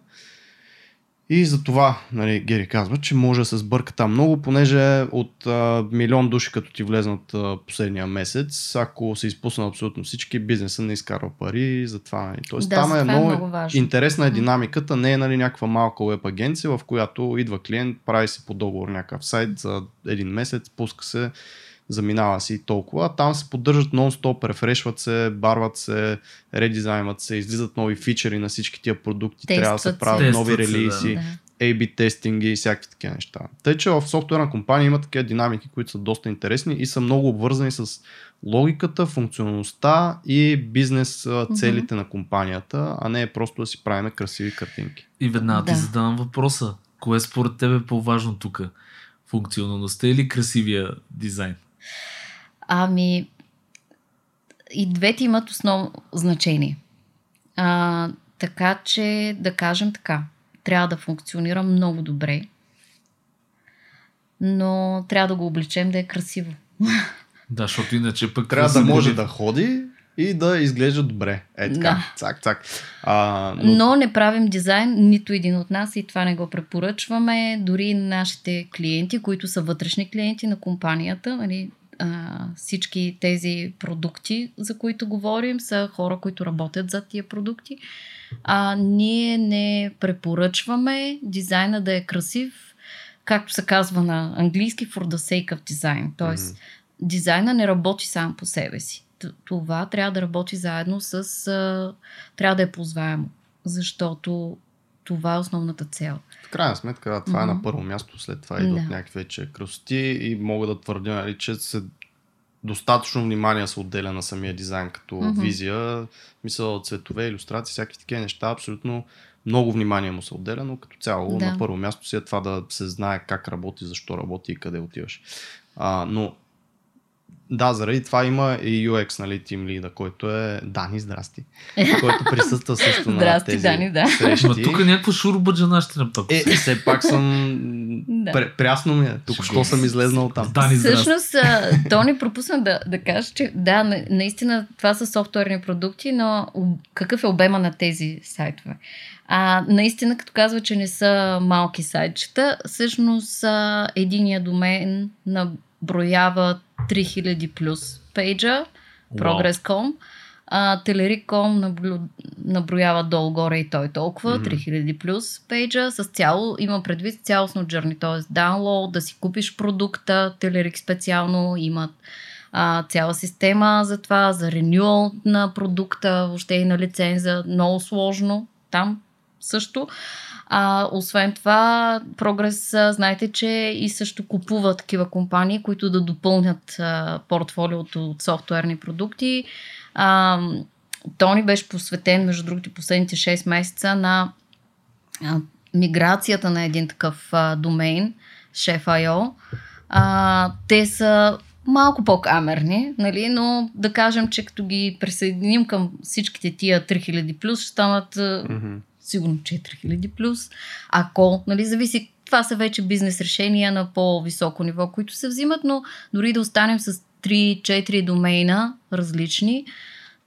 И затова, нали, Гери казва, че може да се сбърка там много, понеже от милион души, като ти влезнат последния месец, ако се изпуснат абсолютно всички, бизнеса не изкарва пари, затова. Нали. Тоест, да, там е много интересна е динамиката, не е, нали, някаква малка веб агенция, в която идва клиент, прави се по договор някакъв сайт за един месец, пуска се, заминава си и толкова. Там се поддържат нон-стоп, рефрешват се, барват се, редизайнват се, излизат нови фичери на всички тия продукти, тестват, трябва да се правят нови релизи, A-B тестинги и всякакви такива неща. Тъй, че в софтуерна компания има такива динамики, които са доста интересни и са много обвързани с логиката, функционалността и бизнес целите на компанията, а не просто да си правиме красиви картинки. И веднага ти задавам въпроса, кое според тебе е по-важно тук? Функционалността или красивия дизайн? Ами, и двете имат основно значение. Така че, да кажем така, трябва да функционира много добре, но трябва да го облечем да е красиво. Да, защото иначе пък трябва да може да ходи и да изглежда добре. Е така, да. Цак. Но не правим дизайн, нито един от нас, и това не го препоръчваме. Дори нашите клиенти, които са вътрешни клиенти на компанията, нали, всички тези продукти, за които говорим, са хора, които работят за тия продукти. Ние не препоръчваме дизайна да е красив, както се казва на английски, for the sake of design. Тоест, дизайна не работи сам по себе си. Това трябва да работи заедно с... трябва да е ползваемо, защото това е основната цел. В крайна сметка, това е на първо място, след това идват някакви вече красоти и мога да твърдя, нали, че се достатъчно внимание се отделя на самия дизайн като визия, мисъл, цветове, илюстрации, всякакви такива неща, абсолютно много внимание му се отделя, но като цяло на първо място си е това да се знае как работи, защо работи и къде отиваш. Но да, заради това има и UX, нали, Team Lead, който е Дани, здрасти, който присъства също на тези срещи. Ма тук някаква шурбаджана ще напък. Все пак съм... Прясно ми е. Тук що съм излезнал там. Дани, здрасти. Всъщност, то не пропусна да кажа, че да, наистина това са софтуерни продукти, но какъв е обема на тези сайтове? Наистина, като казва, че не са малки сайтчета, всъщност единия домен на броява 3000 плюс пейджа, Progress.com, Telerik.com наброява долу-горе и той толкова, 3000 плюс пейджа, с цяло, има предвид цялостно джърни, т.е. даунлоуд, да си купиш продукта, Telerik специално имат цяла система за това, за ренюал на продукта, въобще и на лиценза, много сложно там също. Освен това, Progress, знаете, че и също купува такива компании, които да допълнят портфолиото от софтуерни продукти. Тони беше посветен, между другото, последните 6 месеца на миграцията на един такъв домейн, Chef.io. Те са малко по-камерни, нали, но да кажем, че като ги присъединим към всичките тия 3000 плюс, ще станат... сигурно 4000 плюс, ако, нали, зависи, това са вече бизнес решения на по-високо ниво, които се взимат, но дори да останем с 3-4 домейна различни,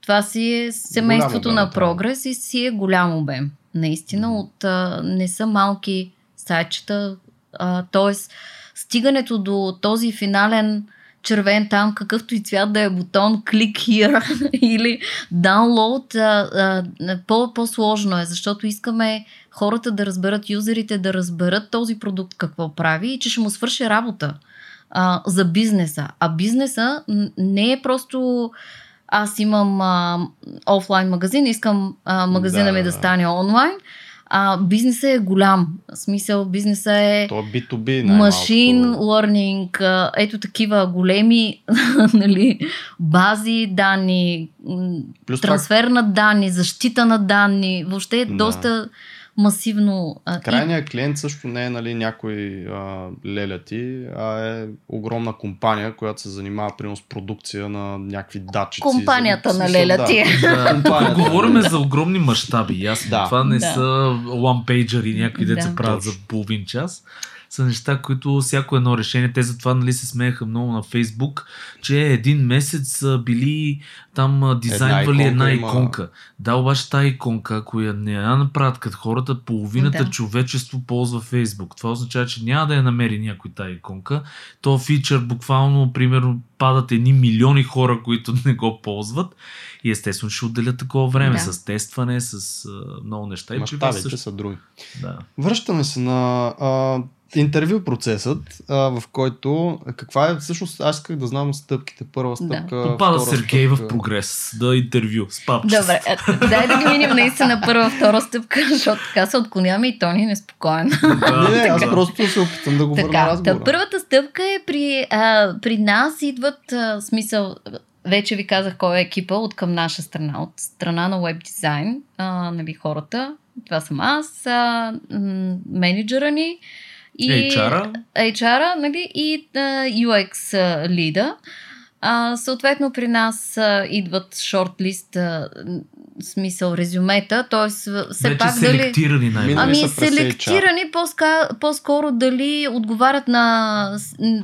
това си е семейството на Прогрес и си е голям обем. Наистина, от не са малки сайтчета, т.е. стигането до този финален червен там, какъвто и цвят да е бутон, клик here или download, по-сложно е, защото искаме хората да разберат, юзерите да разберат този продукт какво прави и че ще му свърши работа за бизнеса. А бизнеса не е просто аз имам офлайн магазин, искам магазина ми да стане онлайн. Бизнесът е голям. В смисъл, бизнесът е B2B, machine learning, ето такива големи нали, бази данни, плюс трансфер на данни, защита на данни. Въобще е доста масивно. Крайният клиент също не е, нали, някой леляти, а е огромна компания, която се занимава примерно с продукция на някакви датчици. Компанията на леляти. Да. Говорим за огромни мащаби. Ясно, това не са one-pager и някакви деца правят за половин час. са неща, които всяко едно решение, те затова нали, се смееха много на Фейсбук, че един месец били там дизайнвали една иконка. Има... Да, обаче тази иконка, ако я не я направят като хората, половината човечество ползва Фейсбук. Това означава, че няма да я намери някой тази иконка. То фичър буквално, примерно, падат едни милиони хора, които не го ползват и естествено ще отделят такова време с тестване, с много неща. Мащабите са други. Да. Връщаме се на интервю процесът, в който каква е всъщност, аз исках да знам стъпките, първа стъпка. Да. Попада Сергей в прогрес, да интервю с папчета. Добре, дай да ги минем наистина първа, втора стъпка, защото така се отклоняваме и Тони е неспокоен. Да, не, аз просто се опитам да го върна разговора. Първата стъпка е при нас идват смисъл, вече ви казах кой е екипа от към наша страна, от страна на веб дизайн, нали хората, това съм аз, менеджера ни, и HR-а, нали, и UX лида. Съответно при нас идват шортлист, смисъл резюмета, т.е. все пак селектирани, дали... Селектирани по-скоро дали отговарят на...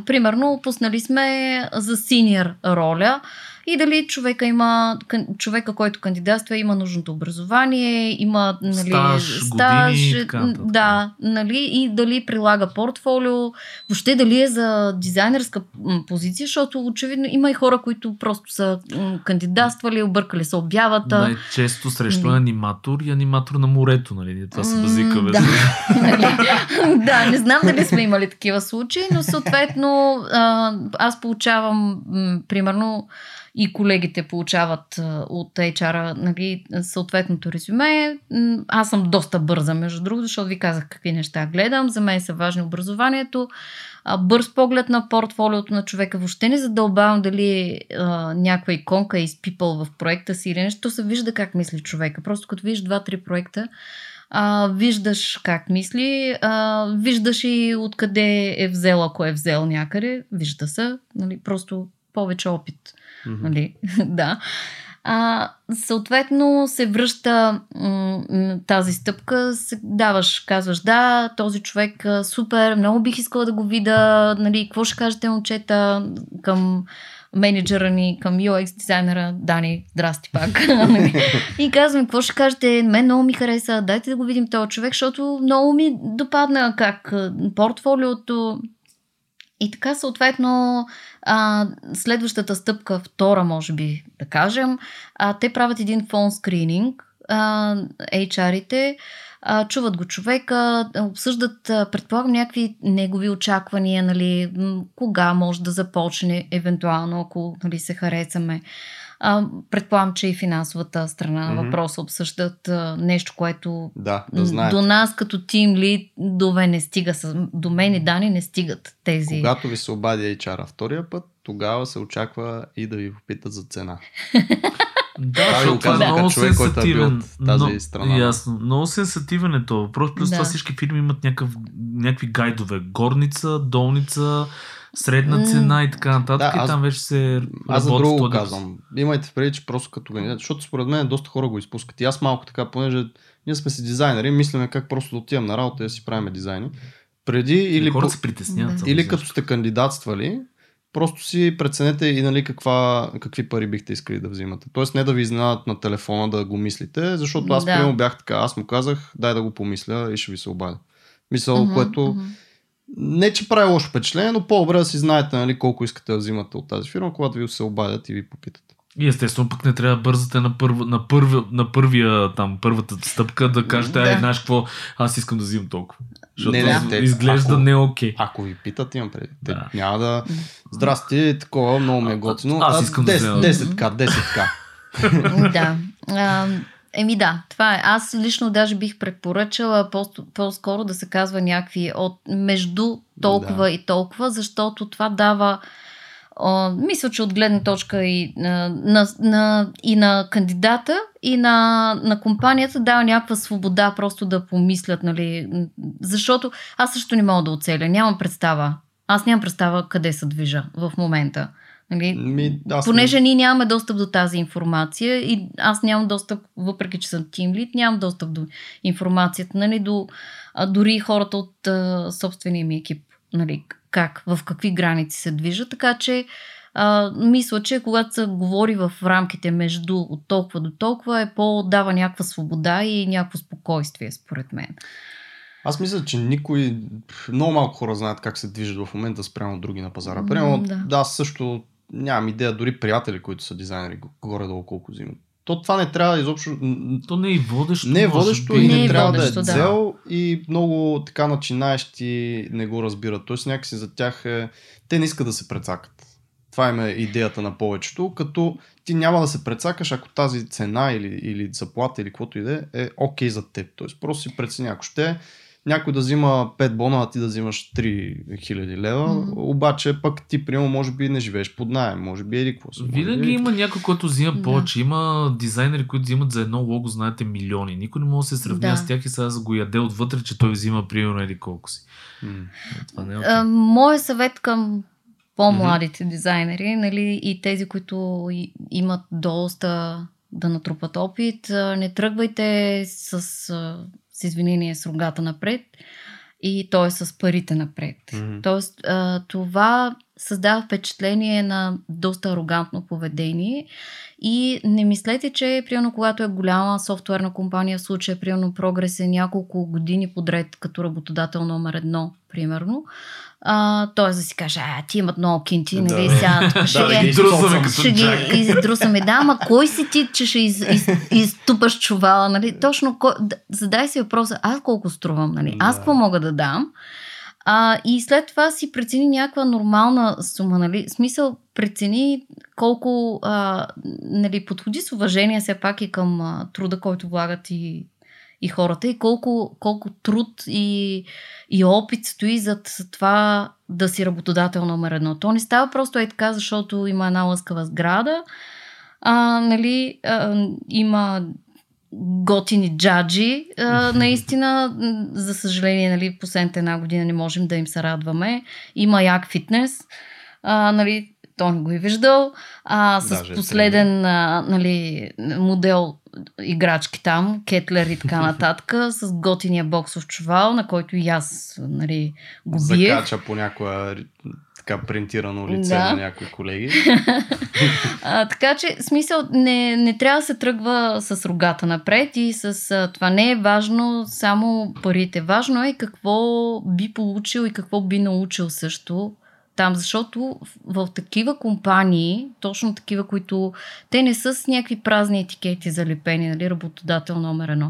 Примерно, пуснали сме за синьор роля и дали човека, който кандидатства, има нужното образование, има нали, стаж години, да, нали, и дали прилага портфолио, въобще дали е за дизайнерска позиция, защото очевидно има и хора, които просто са кандидатствали, объркали са обявата. Най-често срещу аниматор и аниматор на морето, нали, това са базика. Да. Да, не знам дали сме имали такива случаи, но съответно аз получавам примерно и колегите получават от HR-а нали, съответното резюме. Аз съм доста бърза, между другото, защото ви казах какви неща гледам. За мен са важни образованието. Бърз поглед на портфолиото на човека. Въобще не задълбавам дали някаква иконка е изпипал в проекта си или нещо. Се вижда как мисли човека. Просто като видиш 2-3 проекта, виждаш как мисли, виждаш и откъде е взел, ако е взел някъде. Вижда се. Нали, просто повече опит. Mm-hmm. Нали? Да. Съответно се връща тази стъпка, казваш да, този човек супер, много бих искала да го видя, нали, какво ще кажете момчета към менеджера ни, към UX дизайнера, Дани, здрасти пак. И казвам, какво ще кажете, мен много ми хареса, дайте да го видим този човек, защото много ми допадна как портфолиото. И така, съответно, следващата стъпка, втора, може би, да кажем, те правят един фон скрининг, HR-ите, чуват го човека, обсъждат, предполагам, някакви негови очаквания, нали, кога може да започне, евентуално, ако нали, се харесаме. Предполагам, че и финансовата страна на въпроса обсъждат нещо, което да до нас като тим лид не стига. До мен и Дани не стигат тези. Когато ви се обади HR-а втория път, тогава се очаква и да ви попитат за цена. Да, защото е много сенсативен. Ясно. Много сенсативен е това въпрос. Плюс това всички фирми имат някакви гайдове. Горница, долница, средна цена и така нататък. Да, и там вече се работи. Аз за друго го казвам. Имайте преди, че просто като организация. Защото според мен доста хора го изпускат. И аз малко така, понеже ние сме си дизайнери, мислиме как просто да отивам на работа и да си правим дизайни. Преди или хората се притесняват. Или като сте кандидатствали, просто си преценете и нали, какви пари бихте искали да взимате. Тоест не да ви изненадат на телефона да го мислите, защото аз примерно бях така, аз му казах, дай да го помисля и ще ви се обадя. Мисъл, което не че прави лошо впечатление, но по-добре да си знаете нали, колко искате да взимате от тази фирма, когато ви се обадят и ви попитат. И естествено пък не трябва да бързате на първата стъпка да кажете, знаеш какво, аз искам да взимам толкова. Защото изглежда ако, не е окей. Ако ви питат, имам преди. Няма да... Здрасти, такова, много ме е готино. Аз искам 10K. Да. Това е. Аз лично даже бих препоръчала по-скоро да се казва някакви от между толкова и толкова, защото това дава... мисля, че от гледна точка и на кандидата и на компанията дава някаква свобода просто да помислят, нали, защото аз също не мога да оцеля, нямам представа къде се движа в момента. Нали? Понеже ние нямаме достъп до тази информация и аз нямам достъп, въпреки че съм team lead, нямам достъп до информацията, нали, дори хората от собствения ми екип, нали, как, в какви граници се движат, така че мисля, че когато се говори в рамките между от толкова до толкова, е по-дава някаква свобода и някакво спокойствие, според мен. Аз мисля, че никой, много малко хора знаят как се движат в момента спрямо други на пазара. Примерно, да, също нямам идея, дори приятели, които са дизайнери, горе-долу колко взимат. То това не трябва изобщо... То не е водещо. Не е водещо и не трябва да е цел и много така начинаещи не го разбират. Тоест някакси за тях те не искат да се прецакат. Това им е идеята на повечето, като ти няма да се прецакаш, ако тази цена или заплата или каквото и да е окей за теб. Тоест просто си прецени, ако ще някой да взима 5 бона, а ти да взимаш 3000 лева, обаче пък ти приема, може би не живееш под наем, може би еди какво. Винаги има някой, който взима повече. Има дизайнери, които взимат за едно лого, знаете, милиони. Никой не може да се сравня с тях и сега го яде отвътре, че той взима примерно еди колко си. Моят съвет към по-младите дизайнери, нали, и тези, които имат доста да натрупат опит, не тръгвайте с извинение с рогата напред и т.е. с парите напред. Тоест, това създава впечатление на доста арогантно поведение и не мислете, че примерно когато е голяма софтуерна компания, в случая примерно Progress е няколко години подред като работодател номер 1, примерно, т.е. да си каже, ти имат много кинти, нали, сега ще ги издрусаме, да, ама кой си ти, че ще изтупаш чувала, нали, точно, задай си въпроса, аз колко струвам, нали, аз какво мога да дам. И след това си прецени някаква нормална сума, нали? Смисъл, прецени колко, нали, подходи с уважение все пак и към труда, който влагат и хората, и колко труд и опит стои зад това да си работодател номер 1. То не става просто е така, защото има една лъскава сграда, нали, има готини джаджи, наистина, за съжаление, нали, последната една година не можем да им се радваме. Има як фитнес, нали, той не го е виждал, с последен нали, модел играчки там, кетлер и така нататък, с готиния боксов чувал, на който и аз, нали, го биех. Закача по някоя... така принтирано лице на някои колеги. Така че, смисъл, не трябва да се тръгва с рогата напред и с това не е важно само парите. Важно е какво би получил и какво би научил също там, защото в такива компании, точно такива, които те не са с някакви празни етикети залепени, нали, работодател номер 1.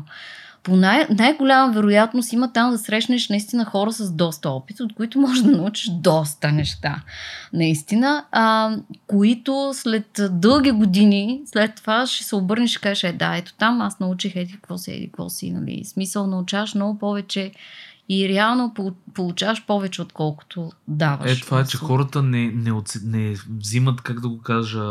По най-голяма вероятност има там да срещнеш наистина хора с доста опит, от които можеш да научиш доста неща. Наистина, които след дълги години, след това ще се обърнеш и кажеш, ето там аз научих еди какво си, нали? Смисъл, научаш много повече и реално получаваш повече, отколкото даваш. Това е, че хората не взимат, как да го кажа,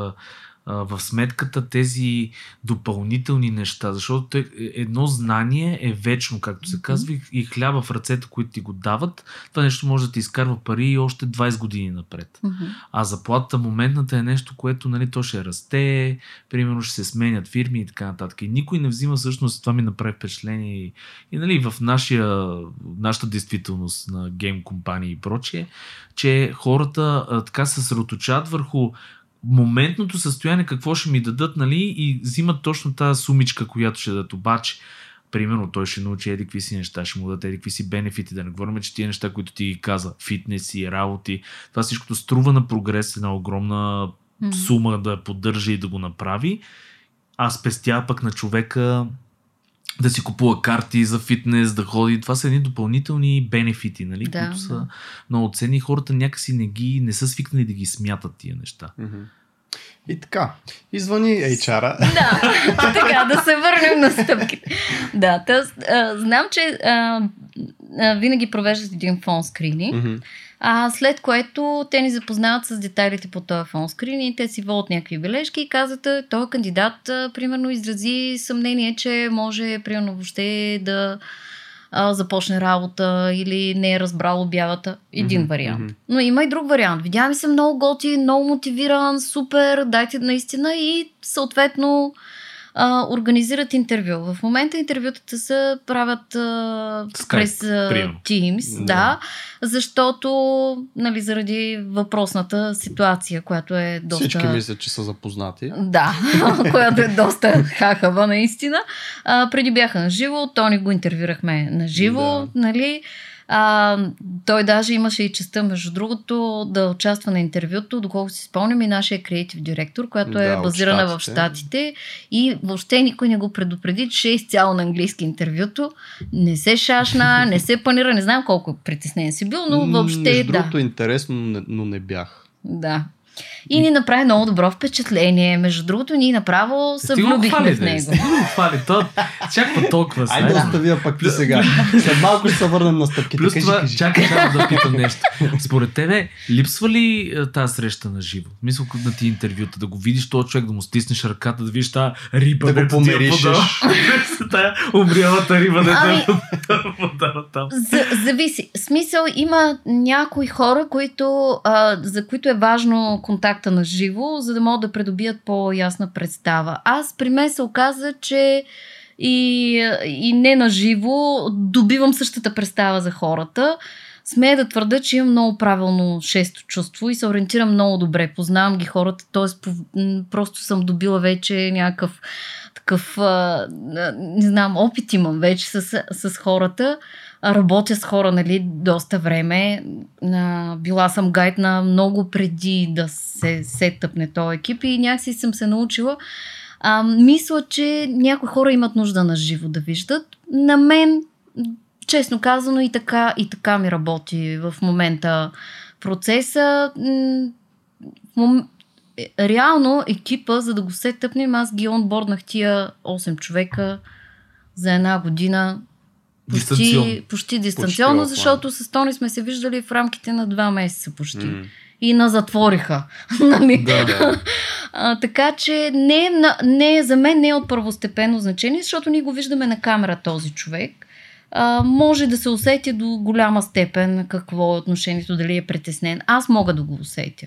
в сметката тези допълнителни неща, защото едно знание е вечно, както се казва, и хляба в ръцете, които ти го дават, това нещо може да ти изкарва пари и още 20 години напред. А заплатата моментната е нещо, което, нали, то ще расте, примерно ще се сменят фирми и така нататък. И никой не взима, всъщност това ми направи впечатление и нали, в нашата действителност на гейм компании и прочие, че хората така се съсредоточават върху моментното състояние, какво ще ми дадат, нали, и взимат точно тази сумичка, която ще дадат, обаче примерно той ще научи едикви си неща, ще му дадат едикви си бенефити, да не говорим, че тия неща, които ти ги каза, фитнес и работи, това всичкото струва на Прогрес една огромна сума да поддържа и да го направи, а спестя пък на човека да си купува карти за фитнес, да ходи. Това са едни допълнителни бенефити, нали, които са много ценни. Хората някакси не са свикнали да ги смятат тия неща. И така, извъни HR-а. Да, така, да се върнем на стъпките. Да, знам, че винаги провеждат един фонскрининг, след което те ни запознават с детайлите по този фонскрин и те си водят някакви бележки и казват, този кандидат примерно изрази съмнение, че може примерно въобще да започне работа или не е разбрал обявата. Един вариант. Но има и друг вариант. Видя ми се много готин, много мотивиран, супер, дайте наистина и съответно организират интервю. В момента интервютата се правят през Teams, да, защото нали, заради въпросната ситуация, която е доста... Всички мислят, че са запознати. Да, която е доста хахава наистина. Преди бяха на живо, Тони го интервюрахме на живо, нали... той даже имаше и честта, между другото, да участва на интервюто, доколкото си спомням, и нашия креатив директор, която е базирана в Щатите, и въобще никой не го предупреди, че е изцяло на английски интервюто. Не се шашна, не се панира, не знам колко притеснен си бил, но въобще между другото, интересно, но не бях. Да. И ни направи много добро впечатление. Между другото, ние направо се влюбихме в него. Чаква толкова сега. Айде оставя пак плюс сега. След малко ще се върнем на стъпките. Плюс това, чакай да питам нещо. Според тебе, липсва ли тази среща на живо? Мисля, на ти интервюта, да го видиш този човек, да му стиснеш ръката, да видиш тази риба, да го помиришеш. Тая умрялата риба, да подава там. Зависи. Смисъл, има някои хора, за които е важно контакта на живо, за да могат да придобият по-ясна представа. Аз при мен се оказа, че и не на живо добивам същата представа за хората. Смея да твърда, че имам много правилно шесто чувство и се ориентирам много добре. Познавам ги хората, т.е. просто съм добила вече някакъв такъв, не знам, опит имам вече с хората. Работя с хора, нали, доста време. Била съм гайд на много преди да се тъпне този екип и някакси съм се научила. Мисля, че някои хора имат нужда на живо да виждат. На мен, честно казано, и така ми работи в момента процеса. Реално екипа, за да го се тъпнем, аз ги онборднах тия 8 човека за една година. Почти дистанционно, защото с Тони сме се виждали в рамките на 2 месеца почти. И затвориха. Така че за мен не е от първостепенно значение, защото ние го виждаме на камера този човек. Може да се усети до голяма степен какво е отношението, дали е притеснен. Аз мога да го усетя.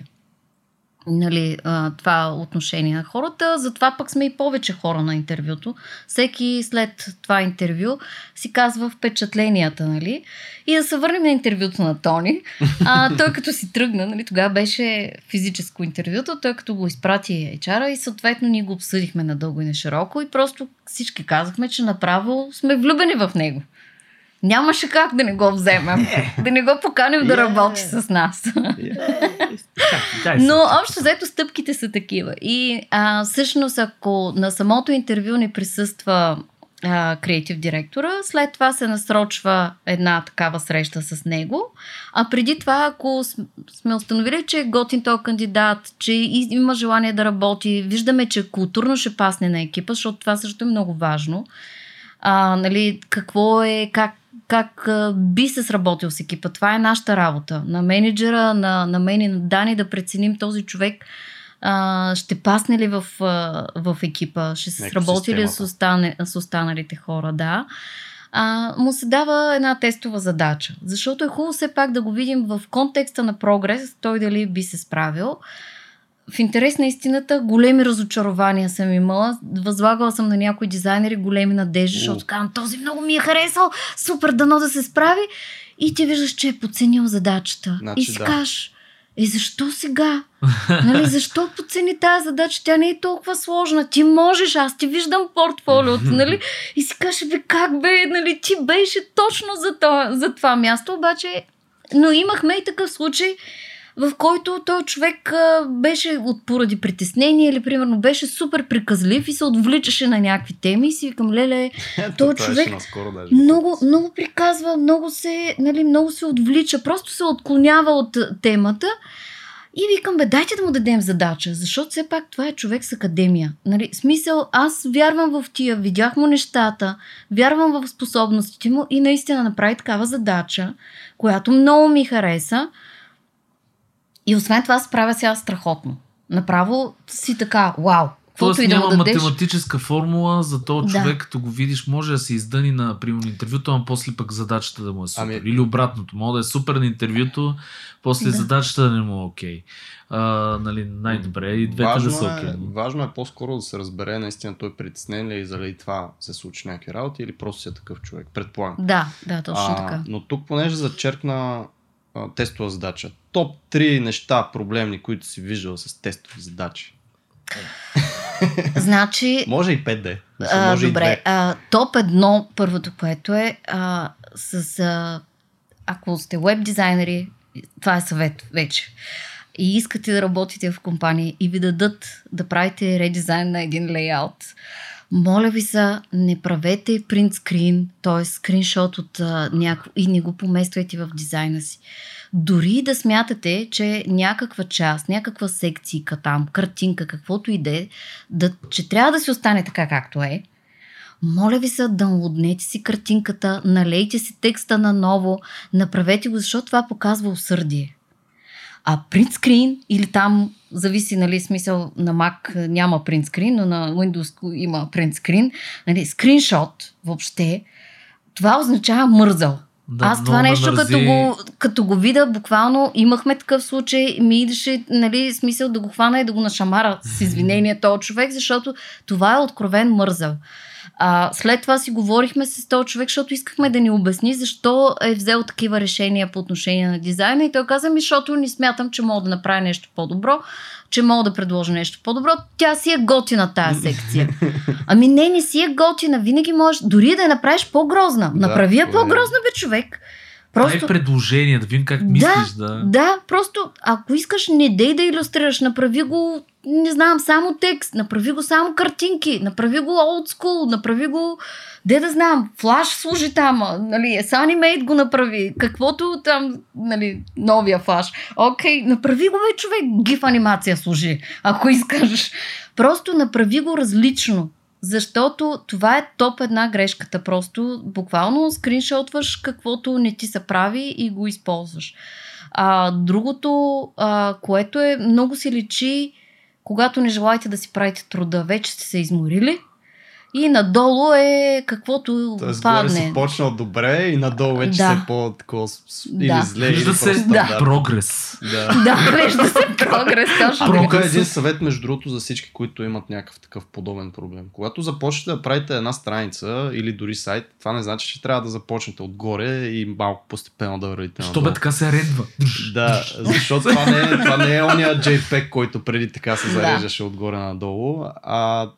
Нали, това отношение на хората. Затова пък сме и повече хора на интервюто. Всеки след това интервю си казва впечатленията. Нали? И да се върнем на интервюто на Тони. Той като си тръгна, нали, тогава беше физическо интервюто, той като го изпрати HR-а и съответно ние го обсъдихме надълго и на широко и просто всички казахме, че направо сме влюбени в него. Нямаше как да не го вземем, да не го поканим да работи с нас. Но общо взето стъпките са такива. И всъщност, ако на самото интервю не присъства креатив директора, след това се насрочва една такава среща с него. А преди това, ако сме установили, че е готин този кандидат, че има желание да работи, виждаме, че културно ще пасне на екипа, защото това също е много важно. Нали, какво е, как би се сработил с екипа. Това е нашата работа. На менеджера, на мен и на Дани да преценим този човек ще пасне ли в екипа, ще се сработи ли с останалите хора. Да. Му се дава една тестова задача, защото е хубаво все пак да го видим в контекста на прогрес, той дали би се справил. В интерес на истината, големи разочарования съм имала. Възлагала съм на някои дизайнери големи надежди, защото казвам, този много ми е харесал, супер, дано да се справи. И ти виждаш, че е подценил задачата. Значи, и си кажеш, защо сега? Нали, защо подцени тази задача? Тя не е толкова сложна. Ти можеш, аз ти виждам портфолиото. Нали? И си кажеш, как бе, нали, ти беше точно за това място. Обаче, но имахме и такъв случай, в който той човек беше поради притеснение или примерно беше супер приказлив и се отвличаше на някакви теми и си викам, леле, той човек много, много приказва, много се отвлича, просто се отклонява от темата и викам, дайте да му дадем задача, защото все пак това е човек с академия. Нали? Смисъл, аз вярвам в тия, видях му нещата, вярвам в способностите му и наистина направи такава задача, която много ми хареса. И освен това, справя сега страхотно. Направо си така, вау, Тоест няма математическа формула за този човек, като го видиш, може да се издъни на примерно интервюто, а после пък задачата да му е супер. Или обратното, може да е супер на интервюто, после задачата да не му е окей. Нали, най-добре и двете важно да са окей. Важно е по-скоро да се разбере наистина той притеснен ли и заради това се случи някакви работи или просто си е такъв човек, предполагам. Да, точно така. Но тук понеже зачеркна тестова задача. Топ 3 неща проблемни, които си виждал с тестови задачи. Значи... Може и 5 да е. Добре, топ 1, първото, което е ако сте веб дизайнери, това е съвет вече. И искате да работите в компания и ви дадат да правите редизайн на един лейаут. Моля ви се, не правете принт скрин, т.е. скриншот от някакво и не го помествайте в дизайна си. Дори да смятате, че някаква част, някаква секцийка там, картинка, каквото и де, че трябва да си остане така както е, моля ви се, даунлоднете си картинката, налейте си текста наново, направете го, защото това показва усърдие. А принтскрин или там, зависи, нали, смисъл на Mac няма принтскрин, но на Windows има принтскрин, нали, скриншот въобще, това означава мързал. Да, аз това нещо, като го видя, буквално имахме такъв случай, ми идеше, нали, смисъл да го хвана и да го нашамара с извинение този човек, защото това е откровен мързал. След това си говорихме с този човек, защото искахме да ни обясни защо е взел такива решения по отношение на дизайна и той каза ми, защото не смятам, че мога да направя нещо по-добро, че мога да предложа нещо по-добро. Тя си е готина тази секция. Ами не си е готина. Винаги можеш, дори да я направиш по-грозна. Направи я по-грозна, бе, човек. Просто... Дай предложение, да видим как мислиш. Да, просто ако искаш, не дей да илюстрираш, направи го, не знам, само текст, направи го само картинки, направи го old school, направи го, де да знам, флаш служи там, нали, Sunimate го направи, каквото там, нали, новия флаш. Окей, направи го, бе, човек, гиф анимация служи, ако искаш. Просто направи го различно. Защото това е топ 1 грешката. Просто буквално скриншотваш каквото не ти се прави и го използваш. Другото, което е много си личи, когато не желаете да си правите труда, вече сте се изморили и надолу е каквото падне. Тоест, си почнал добре и надолу вече се по-такова или зле. Вижда се прогрес. Да, вижда се прогрес. Тук е един съвет, между другото, за всички, които имат някакъв такъв подобен проблем. Когато започнете да правите една страница или дори сайт, това не значи, че трябва да започнете отгоре и малко постепенно да вървите надолу. Що бе така се редва? Да, защото това не е ония JPEG, който преди така се зареждаше отгоре надолу, а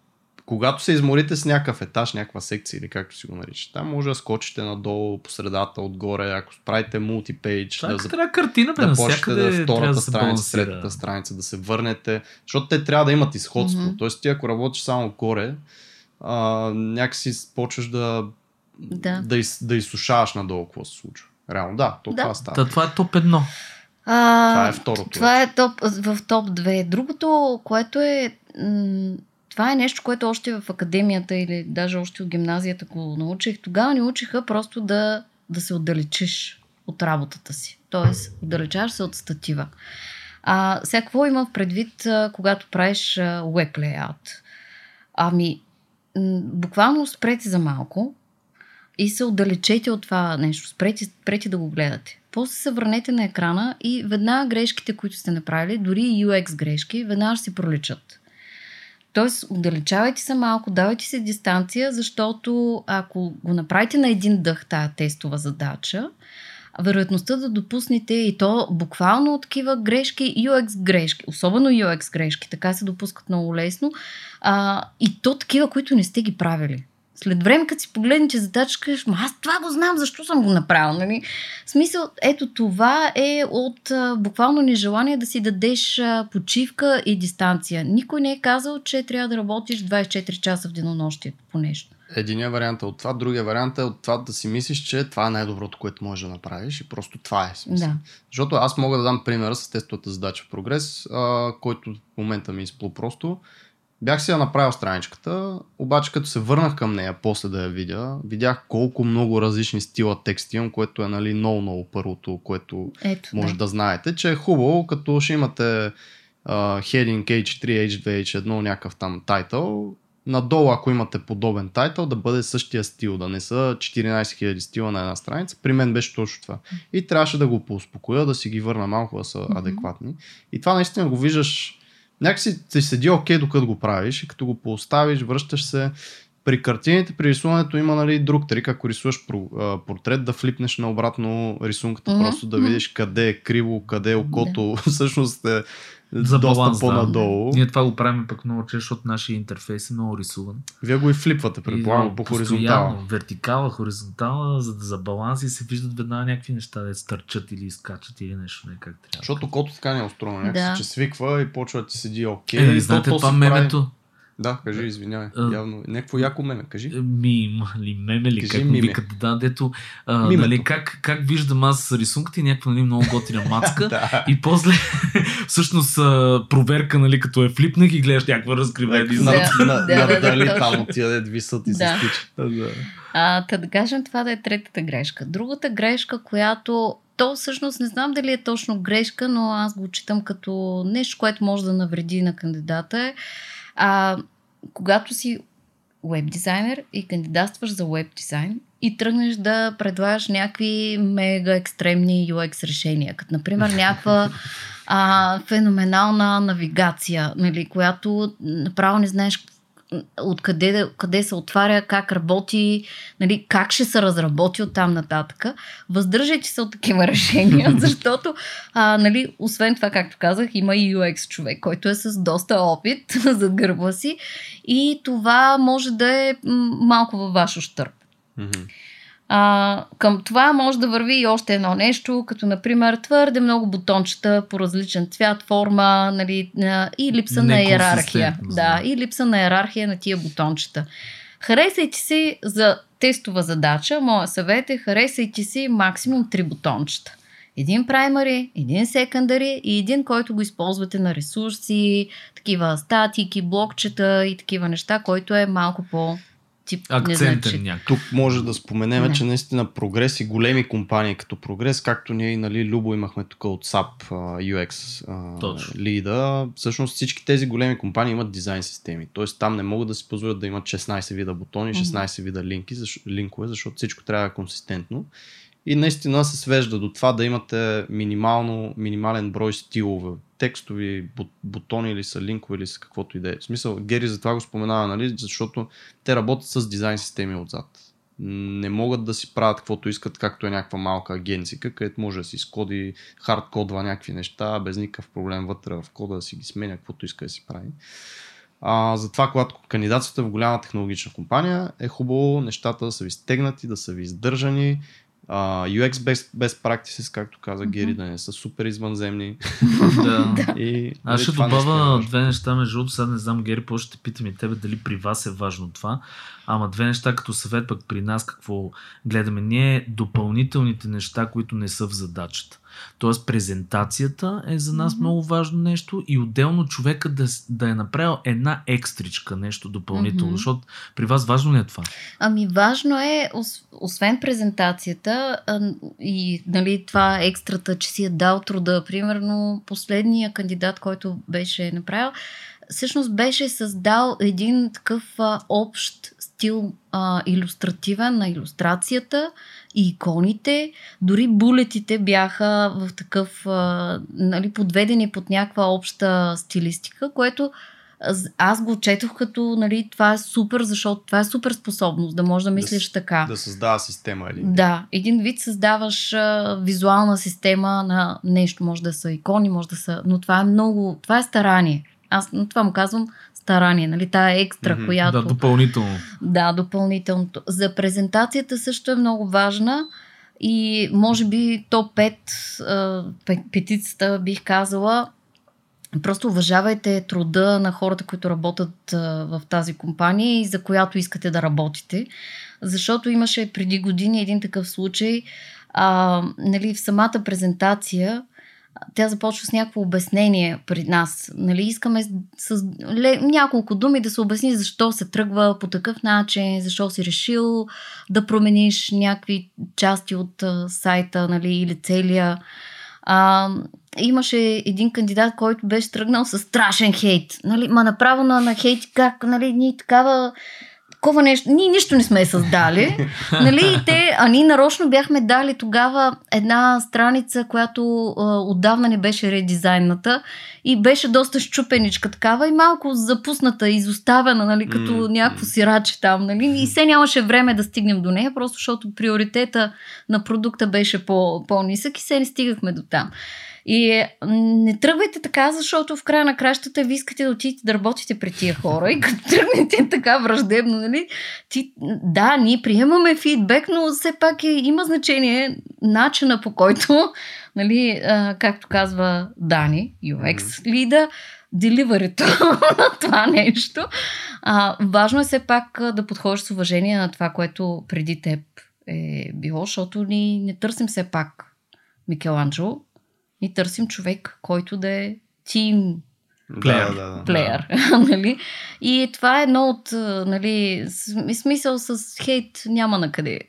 когато се изморите с някакъв етаж, някаква секция или както си го нарича, там може да скочите надолу, по средата, отгоре, ако правите мултипейдж, да почнете да втората страница, третата страница, да се върнете, защото те трябва да имат изходство. Mm-hmm. Тоест ти ако работиш само горе, някакси почваш да изсушаваш надолу какво се случва. Реално това става. Това е топ 1. Това е второто. Това е в топ 2. Другото, което е... Това е нещо, което още в академията или даже още от гимназията го научих. Тогава ни учиха просто да се отдалечиш от работата си. Тоест, отдалечаш се от статива. Сега какво имам предвид, когато правиш web layout? Буквално спрете за малко и се отдалечете от това нещо. Спрете да го гледате. После се върнете на екрана и веднага грешките, които сте направили, дори UX грешки, веднага ще се проличат. Тоест, отдалечавайте се малко, давайте се дистанция, защото ако го направите на един дъх тая тестова задача, вероятността да допуснете и то буквално такива грешки, UX грешки, особено UX грешки, така се допускат много лесно, и то такива, които не сте ги правили. След време, като си погледнете задача, кажеш, аз това го знам, защо съм го направил. Нали? В смисъл, ето това е от буквално нежелание да си дадеш почивка и дистанция. Никой не е казал, че трябва да работиш 24 часа в денонощието по нещо. Единият вариант е от това, другия вариант е от това да си мислиш, че това е най-доброто, което можеш да направиш и просто това е смисъл. Да. Защото аз мога да дам пример с тестовата задача в прогрес, който в момента ми изплу просто. Бях си я направил страничката, обаче като се върнах към нея, после да я видях колко много различни стила текст имам, което е, нали, много първото, което може да знаете, че е хубаво, като ще имате heading H3, H2, H1, някакъв там title. Надолу, ако имате подобен тайтъл, да бъде същия стил, да не са 14 000 стила на една страница. При мен беше точно това. И трябваше да го поуспокоя, да си ги върна малко, да са адекватни. И това наистина го виждаш, някакси ти седи окей, докато го правиш и като го поставиш, връщаш се. При картините, при рисуването има, нали, друг трик, ако рисуваш портрет, да флипнеш наобратно рисунката, просто да видиш къде е криво, къде е окото, всъщност е за баланс, по-надолу. Да. Ние това го правим пък много често, защото нашия интерфейс е много рисуван. Вие го и флипвате, предполагам, по хоризонтала. Вертикала, хоризонтала, за да за баланс и се виждат веднага някакви неща, да стърчат или изкачат или нещо, не как трябва. Защото кото така не е устроено, някакси, че свиква и почва да ти седи окей. Е, знаете това мемето? Да, кажи, извинявай, явно. Някакво яко меме, кажи. Меме ли, кажи как викат, да, дето, нали, как виждам аз рисунката и някаква, нали, много готина мацка и после всъщност проверка, нали, като е флипнах и гледаш някаква разкривая дизайна. Дали там отиде висът и се стича. Да кажем, това да е третата грешка. Другата грешка, която то всъщност не знам дали е точно грешка, но аз го читам като нещо, което може да навреди на кандидата е, когато си уеб дизайнер и кандидатстваш за уеб дизайн и тръгнеш да предлагаш някакви мега екстремни UX решения, като например някаква феноменална навигация, нали, която направо не знаеш откъде се отваря, как работи, нали, как ще се разработи от там нататък. Въздържайте се от такива решения, защото, нали, освен това, както казах, има и UX човек, който е с доста опит зад гърба си и това може да е малко във ваш ущърб. Към това може да върви и още едно нещо, като например твърде много бутончета по различен цвят, форма, нали, и липса на иерархия. Да, и липса на иерархия на тия бутончета. Харесайте си за тестова задача, моя съвет е, харесайте си максимум 3 бутончета. Един primary, един secondary и един, който го използвате на ресурси, такива статики, блокчета и такива неща, който е малко по... акцентен някакъв. Тук може да споменем, че наистина Прогрес и големи компании като Прогрес, както ние, нали, Любо имахме тук от SAP UX лида, всъщност всички тези големи компании имат дизайн системи, т.е. там не могат да си позволят да имат 16 вида бутони, 16 вида линкове, защото всичко трябва да е консистентно. И наистина се свежда до това да имате минимален брой стилове, текстови, бутони или са линкове или са каквото и да е. В смисъл, Гери за това го споменава, нали, защото те работят с дизайн системи отзад. Не могат да си правят каквото искат, както е някаква малка агенцика, където може да си изкоди, хардкодва някакви неща, без никакъв проблем вътре в кода да си ги сменя, каквото иска да си прави. Затова, когато кандидатствате в голяма технологична компания, е хубаво нещата да са ви стегнати, да са ви издържани. UX без practices, както каза Гери, да не са супер извънземни. Аз ще добавя две неща, между другото, сега не знам, Гери, по-що ще питам и тебе дали при вас е важно това, ама две неща като съвет пък при нас, какво гледаме ние, допълнителните неща, които не са в задачата. Тоест презентацията е за нас много важно нещо и отделно човека да е направил една екстричка, нещо допълнително, защото при вас важно ли е това? Ами важно е, освен презентацията и, нали, това екстрата, че си е дал труда, примерно последния кандидат, който беше направил, всъщност беше създал един такъв общ стил, илюстративен на илюстрацията и иконите, дори булетите бяха в такъв, нали, подведени под някаква обща стилистика, което аз го четох като, нали, това е супер, защото това е супер способност, да можеш да мислиш така. Да създава система, или? Да, един вид създаваш визуална система на нещо, може да са икони, може да са, но това е много, това е старание. Аз на това му казвам старание, нали, тая екстра, която... Да, допълнително. Да, допълнителното. За презентацията също е много важна и може би топ 5 петицата бих казала, просто уважавайте труда на хората, които работят в тази компания и за която искате да работите, защото имаше преди години един такъв случай, нали, в самата презентация тя започва с някакво обяснение при нас. Нали, искаме с няколко думи да се обясни защо се тръгва по такъв начин, защо си решил да промениш някакви части от сайта, нали, или целия Имаше един кандидат, който беше тръгнал с страшен хейт. Нали? Ма направо на хейт, как, нали, ние такова нещо, ние нищо не сме създали. Нали? Ние нарочно бяхме дали тогава една страница, която отдавна не беше редизайната и беше доста щупеничка такава и малко запусната, изоставена, нали, като някакво сираче там. Нали? И все нямаше време да стигнем до нея, просто защото приоритета на продукта беше по-нисък и все не стигахме до там. И не тръгвайте така, защото в края на кращата ви искате да отидете да работите при тия хора и като тръгнете така враждебно, нали? Да, ние приемаме фидбек, но все пак има значение начина, по който, нали, както казва Дани, UX лида, деливарито на това нещо. Важно е все пак да подходиш с уважение на това, което преди теб е било, защото ние не търсим все пак Микеланджело, и търсим човек, който да е тим плеер. Нали? И това е едно от, нали, смисъл с хейт няма накъде.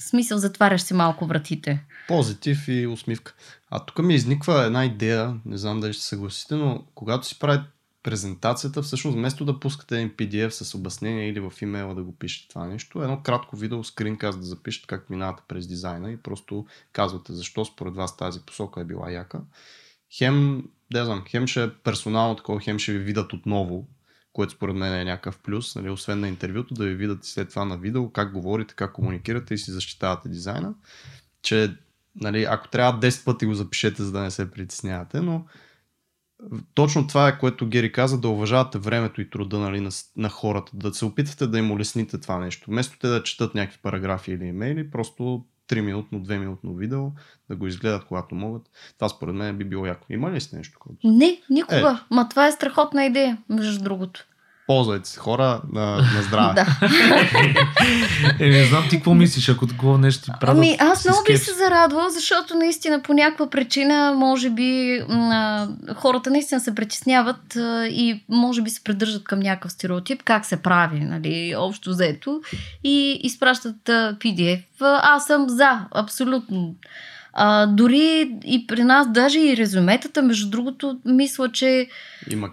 Смисъл, затваряш си малко вратите. Позитив и усмивка. А тук ми изниква една идея, не знам дали ще съгласите, но когато си правите презентацията, всъщност вместо да пускате един PDF с обяснение или в имейла да го пишете това нещо, едно кратко видео скринкаст да запишете как минавате през дизайна и просто казвате защо според вас тази посока е била яка. Хем ще е персонално такова, хем ще ви видят отново, което според мен е някакъв плюс, нали, освен на интервюто, да ви видят и след това на видео как говорите, как комуникирате и си защитавате дизайна, че, нали, ако трябва 10 пъти го запишете, за да не се притеснявате, но точно това е, което Гери каза, да уважавате времето и труда, нали, на хората, да се опитате да им улесните това нещо. Вместо те да четат някакви параграфи или имейли, просто 3-минутно, 2-минутно видео, да го изгледат когато могат. Това според мен би било яко. Има ли си нещо? Не, никога. Ма това е страхотна идея, между другото. Ползвайте се, хора, на здраве. Не знам ти какво мислиш, ако такова нещо ти правят. Ами аз много би се зарадвала, защото наистина по някаква причина може би хората наистина се притесняват и може би се придържат към някакъв стереотип, как се прави, нали, общо взето, и изпращат PDF. Аз съм за, абсолютно. Дори и при нас, даже и резюметата, между другото, мисля, че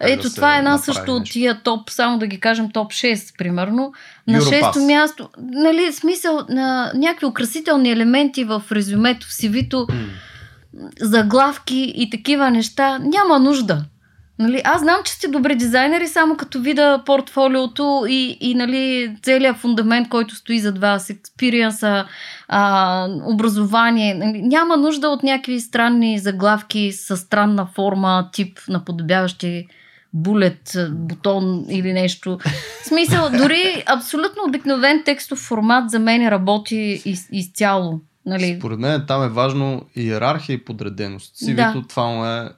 ето да това е една също от тия топ, само да ги кажем топ 6, примерно. На 6-то място, нали, смисъл на някакви украсителни елементи в резюмето, в CV-то, заглавки и такива неща, няма нужда. Нали, аз знам, че сте добри дизайнери, само като видя портфолиото и нали, целият фундамент, който стои зад вас, експириенса, образование. Нали, няма нужда от някакви странни заглавки със странна форма, тип наподобяващи булет, бутон или нещо. В смисъл, дори абсолютно обикновен текстов формат за мен работи изцяло. Нали. Според мен там е важно иерархия и подреденост. Сивито това му е...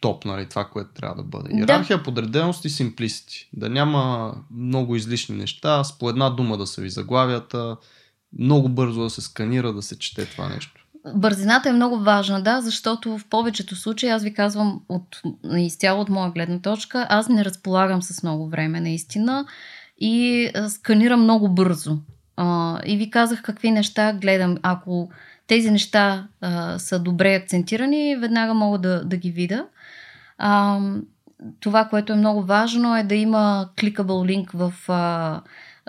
топ, нали, това, което трябва да бъде. Иерархия, подреденост и симплисти. Да няма много излишни неща, с по една дума да са ви заглавията, много бързо да се сканира, да се чете това нещо. Бързината е много важна, да, защото в повечето случаи, аз ви казвам изцяло от моя гледна точка, аз не разполагам с много време, наистина, и сканирам много бързо. И ви казах какви неща гледам. Ако тези неща са добре акцентирани, веднага мога да ги видя. Това, което е много важно, е да има кликабъл линк в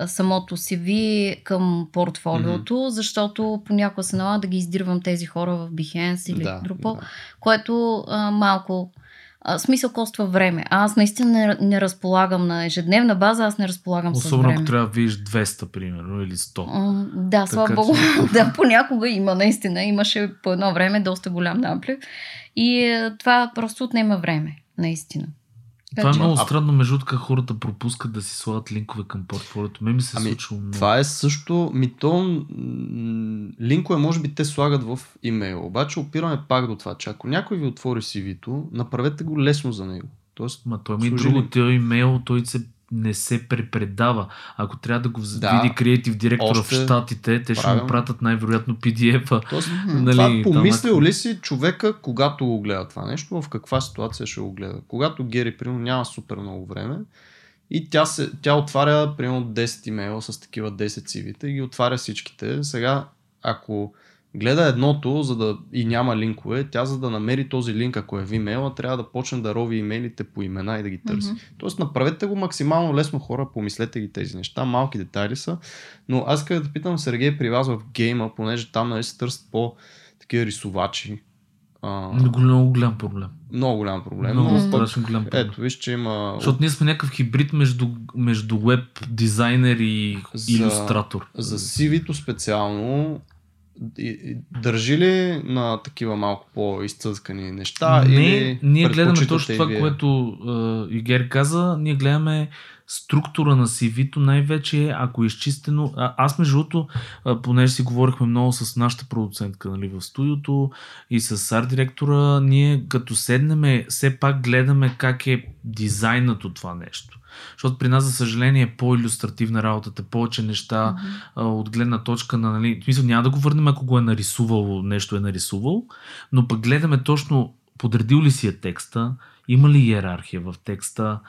самото CV към портфолиото, защото понякога се налага да ги издирвам тези хора в Behance или Dribbble, което малко смисъл коства време. Аз наистина не разполагам на ежедневна база, аз не разполагам с време. Особено ако трябва да видиш 200, примерно, или 100. Да, слава богу, да, понякога има, наистина. Имаше по едно време доста голям наплив. И това просто отнема време, наистина. Това е много странно, между другото, как хората пропускат да си слагат линкове към портфолиото. Ме ми се случва много. Това е също, линкове може би те слагат в имейл, обаче опираме пак до това, че ако някой ви отвори CV-то, направете го лесно за него. Тоест, той ми другото имейл, той не се препредава. Ако трябва да го види креатив директора в щатите, те ще му пратят най-вероятно PDF-а. Тоест, нали, това помислил ли си човека, когато го гледа това нещо, в каква ситуация ще го гледа? Когато Гери, примерно, няма супер много време и тя отваря, примерно, 10 имейла с такива 10 CV-та и ги отваря всичките. Сега, ако гледа едното, за да и няма линкове, тя за да намери този линк, ако е в имейла, трябва да почне да рови имейлите по имена и да ги търси. Mm-hmm. Тоест направете го максимално лесно, хора, помислете ги тези неща, малки детайли са, но аз искам да питам Сергей при вас в гейма, понеже там нали се търсят по-такива рисувачи. Много голям проблем. Много голям проблем. Много страшен голям проблем. Ето, виж, че има... Защото ние сме някакъв хибрид между веб дизайнер и илюстратор. За CV-то специално държи ли на такива малко по-изцъскани неща? Не, или ние гледаме точно това, което Игер каза. Ние гледаме структура на CV-то най-вече, ако е изчистено. Аз между другото, понеже си говорихме много с нашата продуцентка нали, в студиото и с арт-директора, ние като седнеме, все пак гледаме как е дизайнато това нещо. Защото при нас, за съжаление, е по-илюстративна работата, повече неща от гледна точка на... Нали, в смисъл, няма да го върнем, ако го е нарисувал, нещо е нарисувал, но пък гледаме точно подредил ли си е текста, има ли иерархия в текста,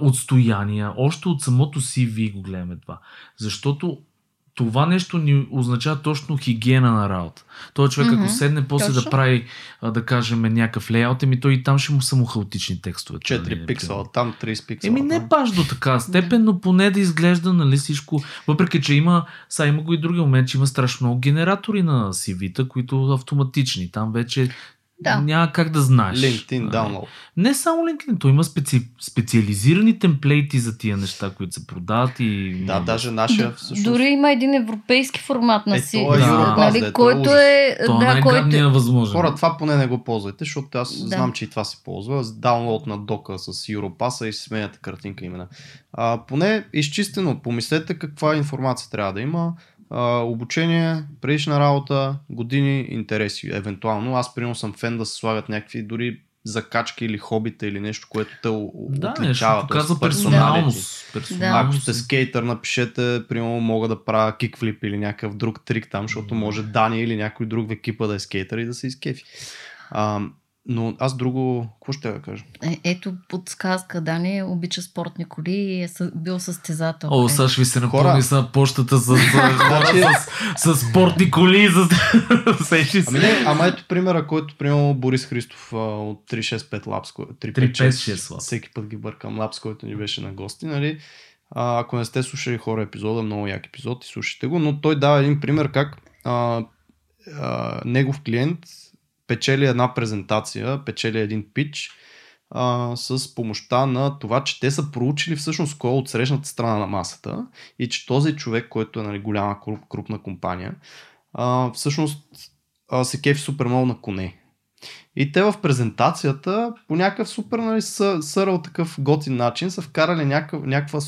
отстояния, още от самото CV го гледаме това. Защото това нещо ни означава точно хигиена на работа. Той човек, ако седне, после точно да прави, да кажем, някакъв лейаут, еми той и там ще му са му хаотични текстове. 4 пиксела, там 30 пиксела. Еми не баш до така степен, но поне да изглежда, нали, всичко. Въпреки, че има, сега има го и други момент, че има страшно много генератори на CV-та, които са автоматични. Там вече... Да. Няма как да знаеш. LinkedIn download. Не само LinkedIn, то има специализирани темплейти за тия неща, които се продават и... Да, даже нашия всъщност... Дори има един европейски формат на си. Е, нали, който е... Това най-гадния възможен. Хора, това поне не го ползвайте, защото аз знам, че и това се ползва. Download на дока с Europass и сменяте картинка имена. Поне изчистено, помислете каква информация трябва да има. Обучение, предишна работа, години, интереси. Евентуално аз примерно съм фен да се слагат някакви дори закачки или хобита или нещо, което те отличава. Да, нещо персоналност. Ако сте скейтър, напишете, примерно мога да правя кикфлип или някакъв друг трик там, защото може Дани или някой друг в екипа да е скейтър и да се изкефи. Но аз друго, какво ще я кажа? Ето подсказка, Дани обича спортни коли и е бил състезател. О, Саш, ви се напълни са почтата с спортни коли. Ама ето примера, който приема Борис Христов от 3-6-5 Labs. 3-5-6 всеки път ги бъркам Labs, който ни беше на гости, нали? Ако не сте слушали хора епизода, много як епизод и слушайте го, но той дава един пример как негов клиент печели една презентация, печели един пич с помощта на това, че те са проучили всъщност кой е от срещната страна на масата и че този човек, който е нали, голяма крупна компания, всъщност се кефи супер много на коне. И те в презентацията по някакъв супер нали, съръл такъв готин начин са вкарали някаква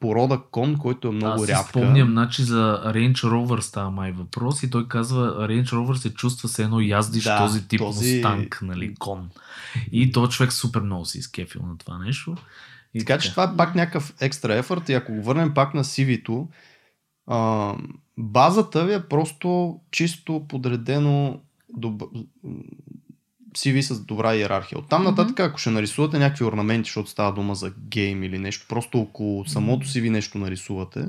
порода кон, който е много рядка. Аз си спомням, значи за Range Rover става май въпрос и той казва Range Rover се чувства се едно яздиш този тип Mustang, нали, кон. И този човек супер много си изкефил на това нещо. И така че това е пак някакъв екстра ефорт и ако го върнем пак на CV-то, базата ви е просто чисто подредено CV с добра иерархия. Оттам нататък, ако ще нарисувате някакви орнаменти, защото става дума за гейм или нещо, просто около самото CV нещо нарисувате,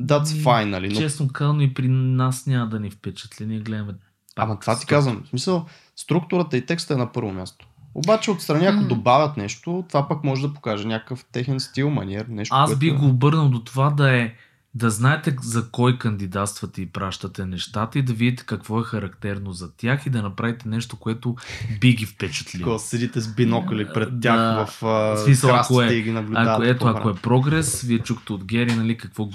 that's fine, нали? Но... Честно казано и при нас няма да ни впечатли, ние гледаме... Ама това ти казвам, в смисъл, структурата и текста е на първо място. Обаче отстрани, ако добавят нещо, това пък може да покаже някакъв техен стил, маниер, нещо. Аз би го обърнал до това да е да знаете за кой кандидатствате и пращате нещата и да видите какво е характерно за тях и да направите нещо, което би ги впечатлило. Ако седите с бинокли пред тях в красите и ги наблюдавате. Ето, ако е прогрес, вие чухте от Гери, нали, какво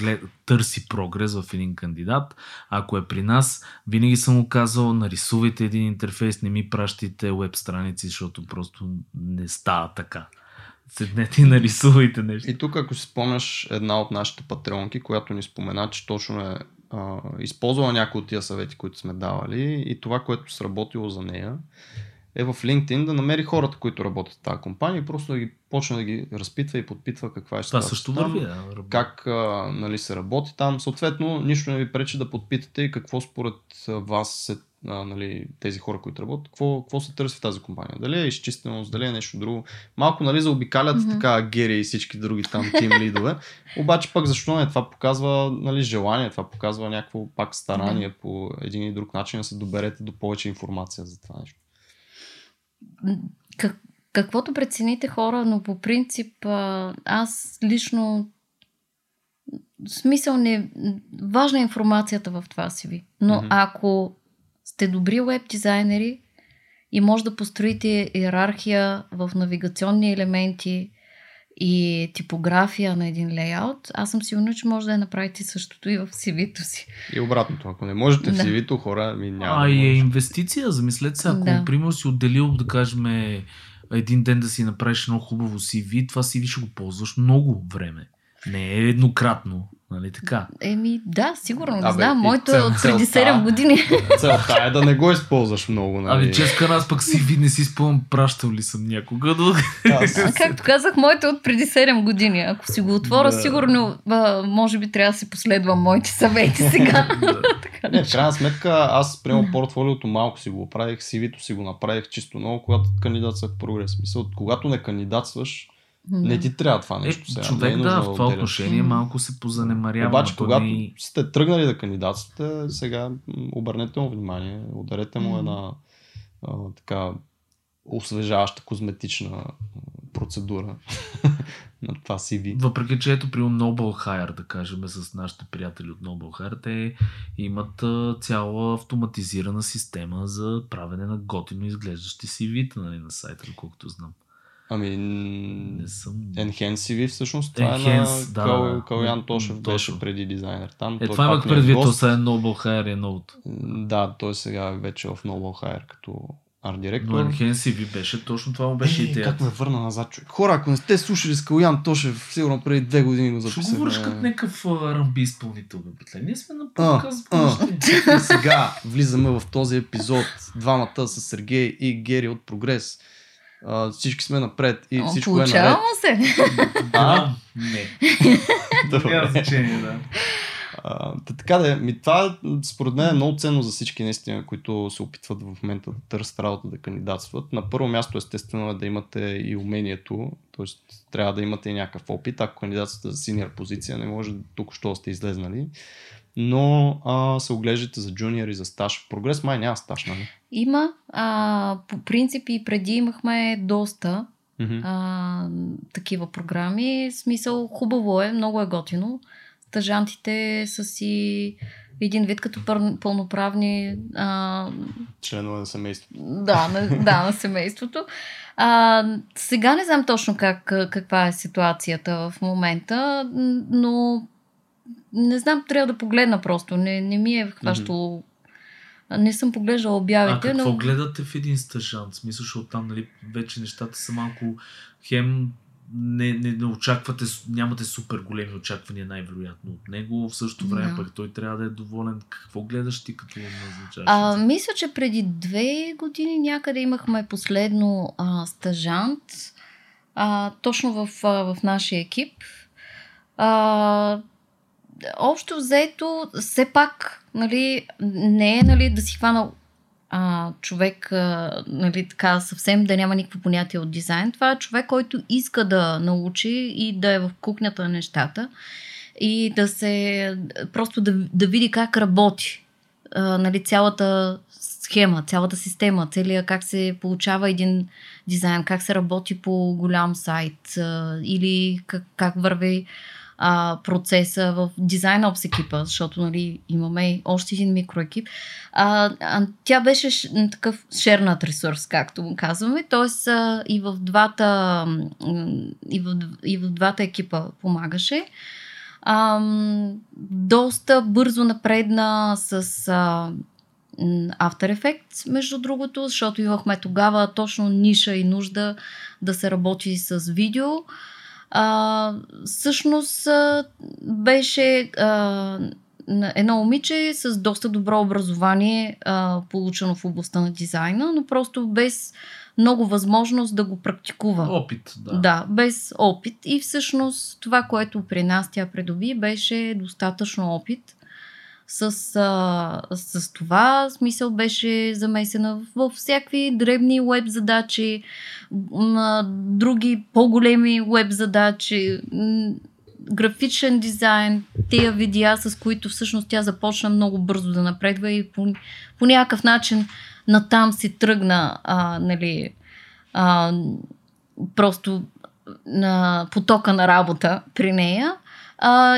търси прогрес в един кандидат. Ако е при нас, винаги съм му казал, нарисувайте един интерфейс, не ми пращайте веб страници, защото просто не става така. Седнете и нарисувайте нещо. И тук, ако си спомняш една от нашите патреонки, която ни спомена, че точно е използвала някои от тия съвети, които сме давали и това, което сработило за нея, е в LinkedIn да намери хората, които работят в тази компания и просто да ги почне да ги разпитва и подпитва каква е също там, как нали, се работи там. Съответно, нищо не ви пречи да подпитате и какво според вас се нали, тези хора, които работят, какво се търси в тази компания? Дали е изчистеност, дали е нещо друго. Малко, нали, заобикалят така Гери и всички други там тим лидове. Обаче пък защо не? Това показва, нали, желание, това показва някакво пак старание по един и друг начин да се доберете до повече информация за това нещо. Каквото прецените, хора, но по принцип аз лично смисъл не... Важна е информацията в това CV. Но ако сте добри уеб дизайнери и може да построите иерархия в навигационни елементи и типография на един лейаут, аз съм сигурна, че може да я направите същото и в CV-то си. И обратното, ако не можете в CV-то, хора, ми няма. А и инвестиция, замислете се, ако пример си отделил, да кажем, един ден да си направиш едно хубаво CV, това CV ще го ползваш много време. Не е еднократно, нали така? Еми да, сигурно, не знам, моето е от преди 7 години. Целта е да не го използваш много, нали? Абе, честно, аз пък CV не си спомням, пращал ли съм някога. Както казах, моето е от преди 7 години. Ако си го отворя, сигурно, може би трябва да си последвам моите съвети сега. Не, в крайна сметка, аз приема портфолиото малко си го оправих, CV-то си го направих чисто много, когато кандидатствах в Прогрес. Мисъл, когато не кандидатстваш, не ти трябва това нещо сега. Човек, не е в това отношение малко се позанемарява. Обаче, когато сте тръгнали да кандидатствате, сега обърнете му внимание, ударете му една така освежаваща козметична процедура на това CV. Въпреки, че ето при Noble Hire, да кажем, с нашите приятели от Noble Hire, те имат цяла автоматизирана система за правене на готино изглеждащи CV-та, нали, на сайта, колкото знам. Ами, Enhancv всъщност, това Enhance, е на Калуян Тошев, беше преди дизайнер. Там, това имах предвид, то са е Noble Hire и Note. Да, той сега вече е в Noble Hire като арт-директор. Но Enhancv беше, точно това му беше идеята. Как ме върна назад, човек. Хора, ако не сте слушали с Калуян Тошев, сигурно преди 2 години го записахме. Ще говориш като някакъв R&B изпълнител. Ние сме на подкаст. И сега влизаме в този епизод. Двамата с Сергей и Гери от Прогрес. Всички сме напред и всичко е наред. Получава се! Не. Добре. Значение, да. Така да е, това според мен е много ценно за всички наистина, които се опитват в момента да търсят работа, да кандидатстват. На първо място, естествено, е да имате и умението, т.е. трябва да имате и някакъв опит. Ако кандидатствате за синьор позиция, не може току-що да сте излезнали. Но се оглеждате за джуниор и за стаж. В Прогрес май няма стаж, нали? Има. По принцип и преди имахме доста такива програми. В смисъл, хубаво е, много е готино. Стажантите са си един вид като пълноправни... членове на семейството. Да, на семейството. Сега не знам точно каква е ситуацията в момента, но... Не знам, трябва да погледна просто. Не ми е хващало. Не съм поглеждала обявите. Какво гледате в един стажант? Смисъл, защото там, нали, вече нещата са малко хем. Не очаквате, нямате супер големи очаквания най-вероятно от него. В същото време пък той трябва да е доволен. Какво гледаш ти като назначаваш? Мисля, че преди 2 години някъде имахме последно стажант. Точно в нашия екип. Общо взето, все пак, нали, не е, нали, да си хвана човек, нали, така съвсем да няма никакво понятие от дизайн. Това е човек, който иска да научи и да е в кухнята на нещата и да се просто да види как работи, нали, цялата схема, цялата система, целия как се получава един дизайн, как се работи по голям сайт или как върви процеса в дизайна обс екипа, защото, нали, имаме още един микроекип. Тя беше такъв шернат ресурс, както му казваме, т.е. и в двата екипа помагаше. Доста бързо напредна с After Effects, между другото, защото имахме тогава точно ниша и нужда да се работи с видео. Всъщност беше едно момиче с доста добро образование, получено в областта на дизайна, но просто без много възможност да го практикува. Опит, да. Да, без опит. И всъщност това, което при нас тя придоби, беше достатъчно опит, с това смисъл беше замесена във всякакви дребни уеб задачи, други по-големи уеб задачи, графичен дизайн, тия видеа, с които всъщност тя започна много бързо да напредва и по някакъв начин натам си тръгна просто на потока на работа при нея.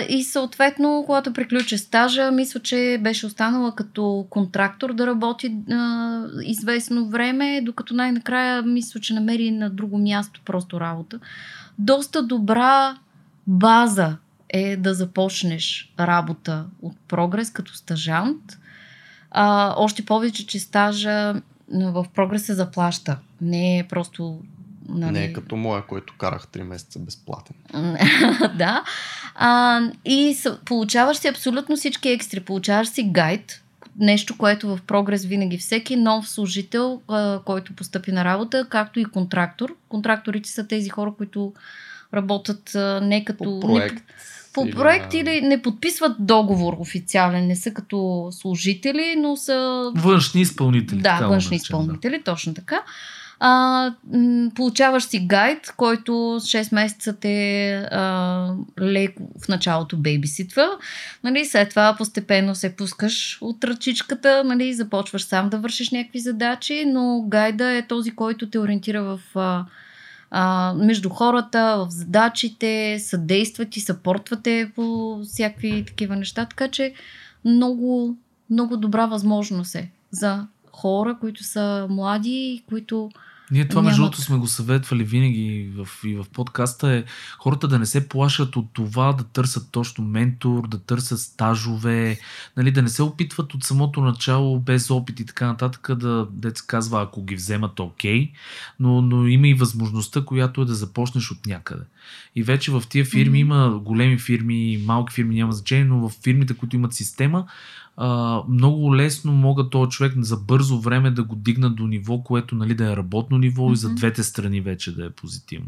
И съответно, когато приключи стажа, мисля, че беше останала като контрактор да работи известно време, докато най-накрая мисля, че намери на друго място просто работа. Доста добра база е да започнеш работа от Прогрес като стажант. Още повече, че стажа в Прогрес се заплаща. Не е просто... Не е като моя, който карах 3 месеца безплатен. Да. И получаваш си абсолютно всички екстри. Получаваш си гайд. Нещо, което в Прогрес винаги всеки нов служител, който постъпи на работа, както и контрактор. Контракторите са тези хора, които работят не като... По проект или не подписват договор официален, не са като служители, но са... Външни изпълнители. Да, външни изпълнители, да. Точно така. Получаваш си гайд, който 6 месеца те леко в началото бейбиситва. Нали, след това постепенно се пускаш от ръчичката, нали, започваш сам да вършиш някакви задачи, но гайда е този, който те ориентира в между хората, в задачите, съдействат и съпортвате по всякакви такива неща. Така че много, много добра възможност е за хора, които са млади и които... Ние това между другото сме го съветвали винаги и в подкаста е хората да не се плашат от това да търсят точно ментор, да търсят стажове, нали, да не се опитват от самото начало без опит и така нататък да деца казва, ако ги вземат окей, но има и възможността, която е да започнеш от някъде. И вече в тия фирми има големи фирми, малки фирми, няма значение, но в фирмите, които имат система, много лесно мога този човек за бързо време да го дигна до ниво, което нали, да е работно ниво и за двете страни вече да е позитивно.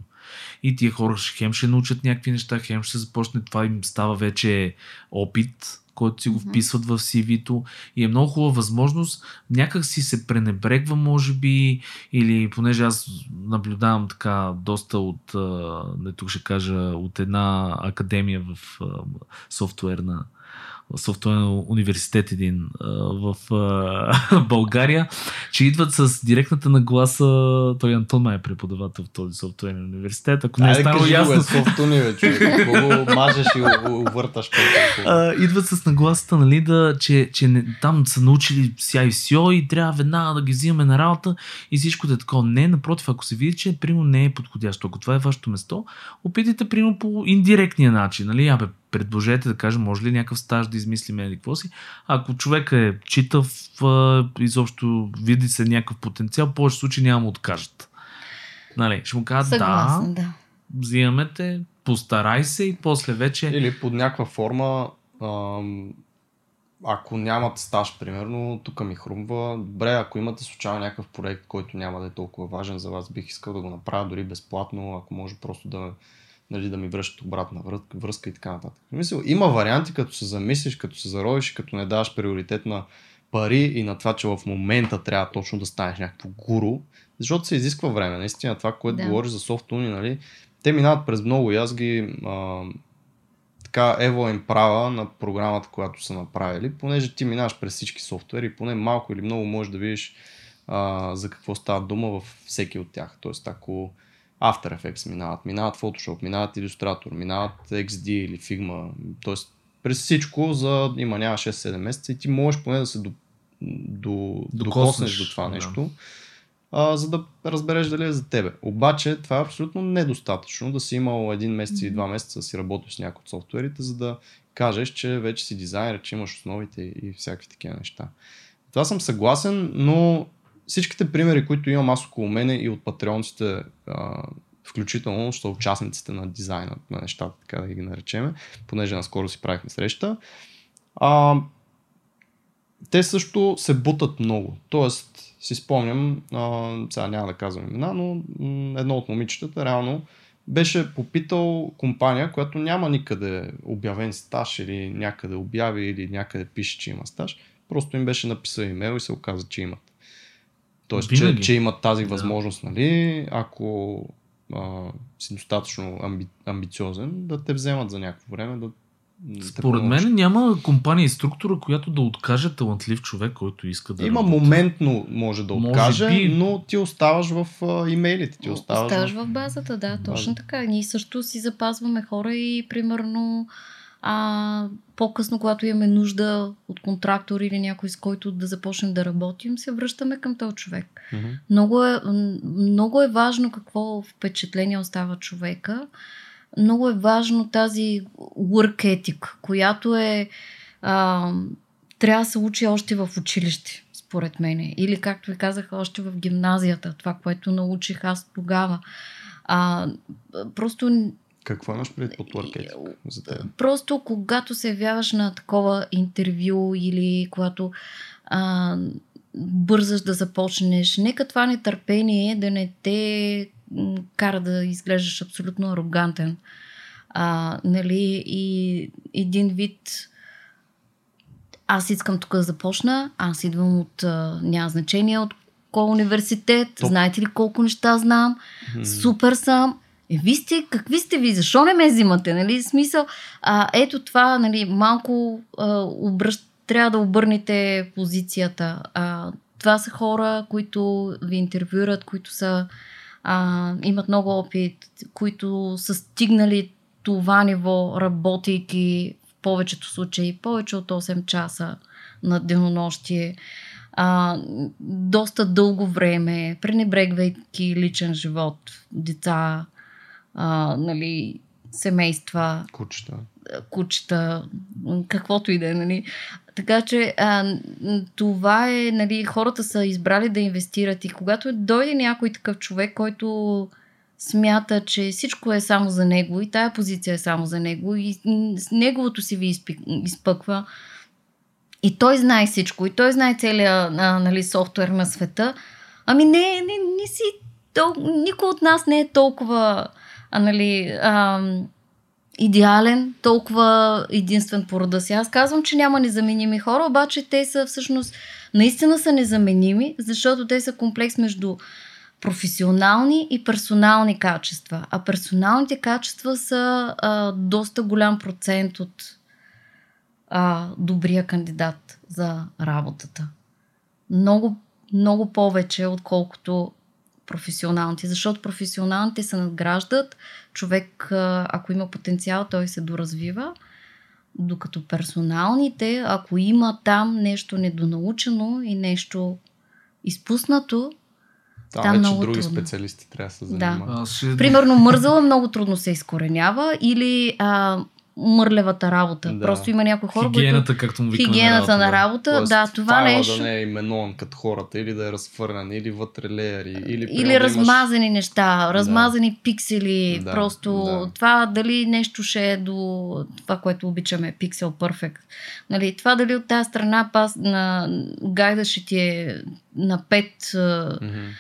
И тия хора хем ще научат някакви неща, хем ще започне, това им става вече опит, който си го вписват в CV-то и е много хубава възможност, някак си се пренебрегва може би или понеже аз наблюдавам така доста от, не тук ще кажа, от една академия в софтуерна Софтуерен университет един в България, че идват с директната нагласа. Той Антон Май е преподавател в този Софтуерен университет. Ако не е стало ясно... Ако мажеш и увърташ. Идват с нагласата, нали, че там са научили CICO и трябва веднага да ги взимаме на работа и всичко да е такова. Не, напротив, ако се види, че примерно не е подходящо. Ако това е вашето место, опитайте примерно по индиректния начин. Нали? Абе, предложете да кажем, може ли някакъв стаж да измислим или какво си. Ако човек е читав, изобщо види се някакъв потенциал, в повече случаи няма му откажат. Нали, ще му кажат, да, взимаме те, постарай се и после вече... Или под някаква форма, ако нямат стаж, примерно, тук ми хрумва, добре, ако имате случайно някакъв проект, който няма да е толкова важен за вас, бих искал да го направя дори безплатно, ако може просто да... Нали, да ми връщат обратна връзка и така нататък. Мисля, има варианти, като се замислиш, като се заровиш, като не даваш приоритет на пари и на това, че в момента трябва точно да станеш някакво гуру, защото се изисква време. Наистина това, което говориш за софтуни, нали, те минават през много и аз ги така ево им права на програмата, която са направили, понеже ти минаваш през всички софтуери, поне малко или много можеш да видиш за какво става дума във всеки от тях. Тоест, ако After Effects минават Photoshop, минават Illustrator, минават XD или Figma, т.е. през всичко за има няма 6-7 месеца и ти можеш поне да се докоснеш до това нещо, за да разбереш дали е за тебе. Обаче това е абсолютно недостатъчно да си имал един месец или два месеца да си работиш с някои от софтуерите, за да кажеш, че вече си дизайнер, че имаш основите и всякакви такива неща. Това съм съгласен, но всичките примери, които имам аз около мене и от патреонците, включително са участниците на дизайна на нещата, така да ги наречем, понеже наскоро си правихме среща, те също се бутат много. Тоест, си спомням, сега няма да казвам имена, но едно от момичетата реално беше попитал компания, която няма никъде обявен стаж или някъде обяви или някъде пише, че има стаж. Просто им беше написал имейл и се оказа, че имат. Тоест, че имат тази възможност, нали, ако си достатъчно амбициозен, да те вземат за някакво време. Според мен няма компания и структура, която да откаже талантлив човек, който иска да работи. Моментно може да откаже, но ти оставаш в имейлите. Ти оставаш в базата, да, точно така. Ние също си запазваме хора и примерно по-късно, когато имаме нужда от контрактор или някой, с който да започнем да работим, се връщаме към този човек. Mm-hmm. Много е важно какво впечатление остава човека. Много е важно тази work ethic, която е трябва да се учи още в училище, според мене. Или, както ви казах, още в гимназията. Това, което научих аз тогава. Просто... Какво имаш преди под work ethic за теб? Просто когато се явяваш на такова интервю или когато бързаш да започнеш, нека това нетърпение да не те кара да изглеждаш абсолютно арогантен. Нали? И един вид аз искам тук да започна, аз идвам от няма значение от кой университет, знаете ли колко неща знам, супер съм. Вие сте, какви сте ви? Защо не ме взимате? Нали? Смисъл, ето това, нали, малко трябва да обърнете позицията. Това са хора, които ви интервюират, които са имат много опит, които са стигнали това ниво, работейки в повечето случаи, повече от 8 часа на денонощие, доста дълго време, пренебрегвайки личен живот, деца, нали, семейства, кучета, каквото и да е, нали. Така че това е, нали, хората са избрали да инвестират и когато дойде някой такъв човек, който смята, че всичко е само за него и тая позиция е само за него и неговото си ви изпъква и той знае всичко и той знае целият, нали, софтуер на света, ами не си, никой от нас не е толкова, нали, идеален, толкова единствен по рода си. Аз казвам, че няма незаменими хора, обаче те са всъщност, наистина са незаменими, защото те са комплекс между професионални и персонални качества. А персоналните качества са доста голям процент от добрия кандидат за работата. Много, много повече, отколкото професионалните, защото професионалните се надграждат. Човек, ако има потенциал, той се доразвива. Докато персоналните, ако има там нещо недонаучено и нещо изпуснато, там вече много други специалисти трябва да се занимават. Да. Примерно мързала много трудно се изкоренява или мърлевата работа. Да. Просто има някои хора, хигиената, както му викаме, хигиената на работа. Тоест, да, това нещо. Да не е именуван като хората, или да е разфърнан, или вътре леери, или размазани неща, размазани пиксели. Да. Просто това дали нещо ще е до това, което обичаме, пиксел перфект. Нали, това дали от тази страна пас на гайда ще ти е на 5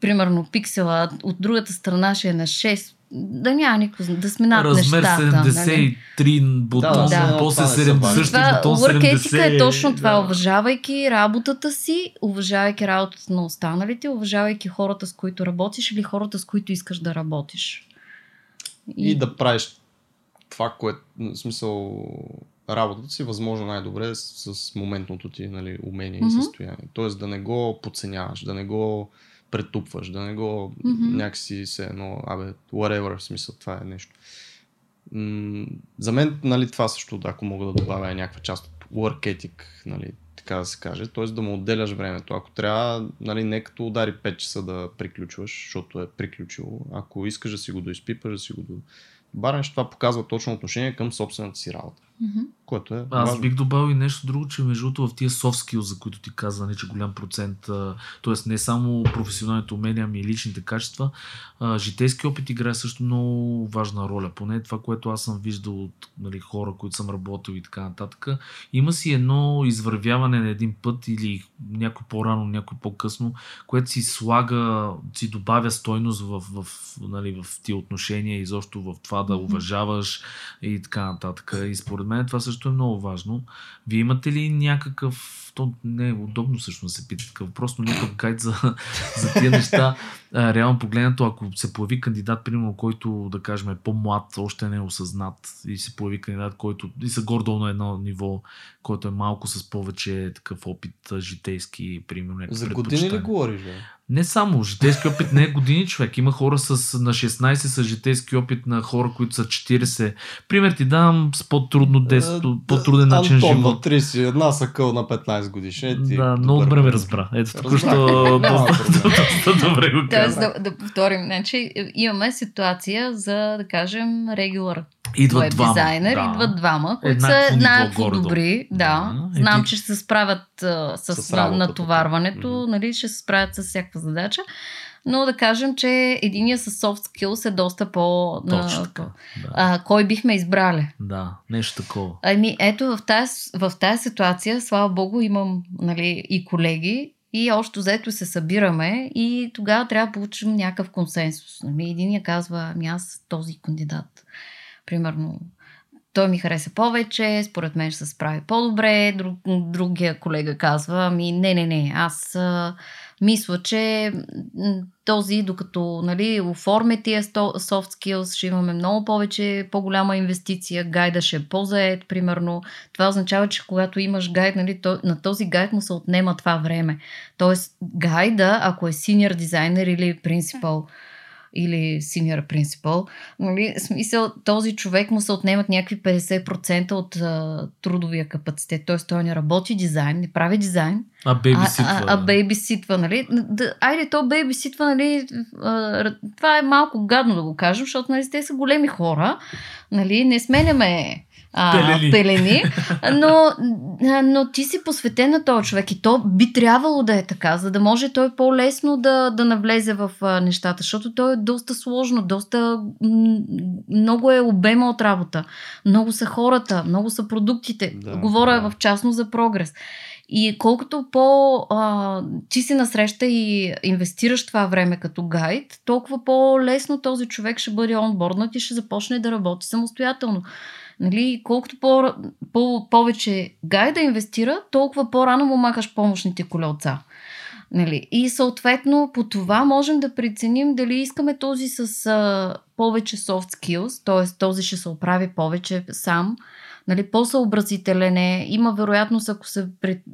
примерно пиксела, от другата страна ще е на 6. Да няма никакво, да сме над нещата. Размер 73 бутон, после 70 бутон, 70. Work ethic е точно това, уважавайки работата си, уважавайки работата на останалите, уважавайки хората, с които работиш или хората, с които искаш да работиш. И да правиш това, което, в смисъл, работата си, възможно най-добре с моментното ти, нали, умение и състояние. Тоест да не го подценяваш, да не го претупваш, да не го някакси се едно, whatever, в смисъл, това е нещо. За мен, нали, това също, ако мога да добавя някаква част от work ethic, нали, така да се каже, т.е. да му отделяш времето. Ако трябва, нали, не като удари 5 часа да приключваш, защото е приключило, ако искаш да си го доизпипаш, да си го добарнеш, това показва точно отношение към собствената си работа. Което е аз бих добавил и нещо друго, че между това в тия soft skills, за които ти каза, не че голям процент, т.е. не само професионалните умения, ами и личните качества, житейски опит играе също много важна роля. Поне това, което аз съм виждал от хора, които съм работил и така нататък. Има си едно извървяване на един път или някой по-рано, някой по-късно, което си слага, си добавя стойност в тия отношения, изобщо в това да уважаваш и така нататък. И според мен това също е много важно. Вие имате ли някакъв, то не е удобно всъщност да се пита такъв въпрос, но някакъв гайд за тия неща. Реално погледнато, ако се появи кандидат, примерно, който да кажем е по-млад, още не е осъзнат и се появи кандидат, който и са гордо на едно ниво, който е малко с повече такъв опит житейски, примерно. За години ли говориш? Да? Не само. Житейски опит не е години, човек. Има хора на 16 с житейски опит на хора, които са 40. Пример ти давам с по-труден начин Антон, живот. Антон на 30, една съкъл на 15 годишни. Да, много добре ме разбра. Ето, току-що добре го казвам. Да повторим. Значи, имаме ситуация за, да кажем, регулър. Идват двама. Дизайнер, да. Идват двама, които са еднакво добри. Да. Знам, че ще се справят с натоварването, нали, ще се справят с всякаква задача, но да кажем, че единия с soft skills е доста по... Точно така, да. Кой бихме избрали? Да, нещо такова. Ами ето в тази ситуация, слава богу, имам нали, и колеги, и общо взето се събираме и тогава трябва да получим някакъв консенсус. Нали, единия казва, ами аз този кандидат. Примерно, той ми хареса повече, според мен ще се справи по-добре, другия колега казва, ами не, аз мисля, че този, докато нали, оформя тия soft skills, ще имаме много повече, по-голяма инвестиция, гайда ще е по-заед, примерно. Това означава, че когато имаш гайд, нали, на този гайд му се отнема това време. Тоест, гайда, ако е senior дизайнер или принципал, или senior principal, нали, смисъл, този човек му се отнемат някакви 50% от трудовия капацитет, т.е. той не работи дизайн, не прави дизайн, бейбиситва, нали? Айде, то бейбиситва, нали, това е малко гадно да го кажем, защото, нали, те са големи хора, нали, не сменяме пелени, но ти си посветен на този човек и то би трябвало да е така, за да може той по-лесно да навлезе в нещата, защото то е доста сложно, доста много е обема от работа, много са хората, много са продуктите, говоря в частност за прогрес. И колкото ти си насреща и инвестираш това време като гайд, толкова по-лесно този човек ще бъде онборднат и ще започне да работи самостоятелно. Нали? Колкото повече гайда инвестира, толкова по-рано му махаш помощните колелца. Нали? И съответно по това можем да преценим дали искаме този с повече soft skills, т.е. този ще се оправи повече сам, нали, по-съобразителен е, има вероятност,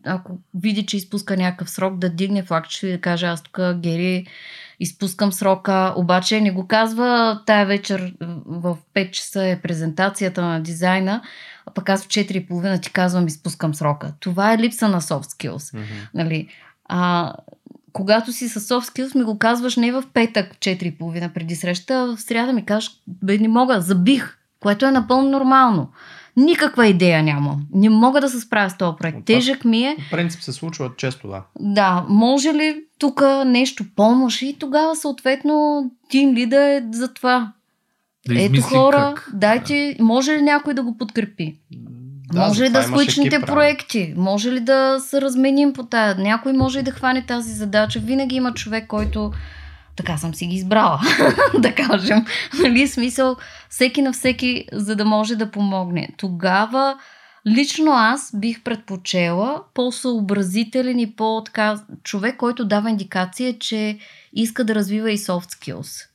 ако види, че изпуска някакъв срок, да дигне флагчето и да каже, аз тук, Гери, изпускам срока, обаче не го казва, тая вечер в 5 часа е презентацията на дизайна, а пък аз в 4:30 ти казвам, изпускам срока. Това е липса на soft skills. Mm-hmm. Нали. Когато си с soft skills ми го казваш не в петък в 4:30 преди среща, а в сряда ми кажеш, бе, не мога, забих, което е напълно нормално. Никаква идея нямам. Не мога да се справя с този проект. Тежък ми е. В принцип се случва често, да. Да, може ли тук нещо помощ? И тогава съответно тим лидер е за това. Да, ето хора, как? Дайте, може ли някой да го подкрепи? Да, може ли да сключните проекти? Може ли да се разменим по тая? Някой може и да хване тази задача. Винаги има човек, който така съм си ги избрала, да кажем. Нали, смисъл, всеки на всеки, за да може да помогне. Тогава лично аз бих предпочела по-съобразителен и по-така човек, който дава индикация, че иска да развива и soft skills.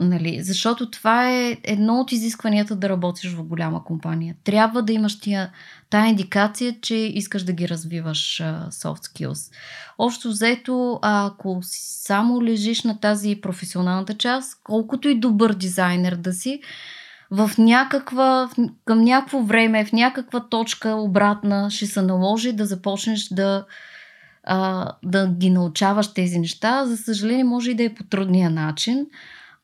Нали, защото това е едно от изискванията да работиш в голяма компания. Трябва да имаш тая индикация, че искаш да ги развиваш soft skills. Общо взето, ако само лежиш на тази професионалната част, колкото и добър дизайнер да си, към някакво време, в някаква точка обратна ще се наложи да започнеш да ги научаваш тези неща. За съжаление, може и да е по трудния начин,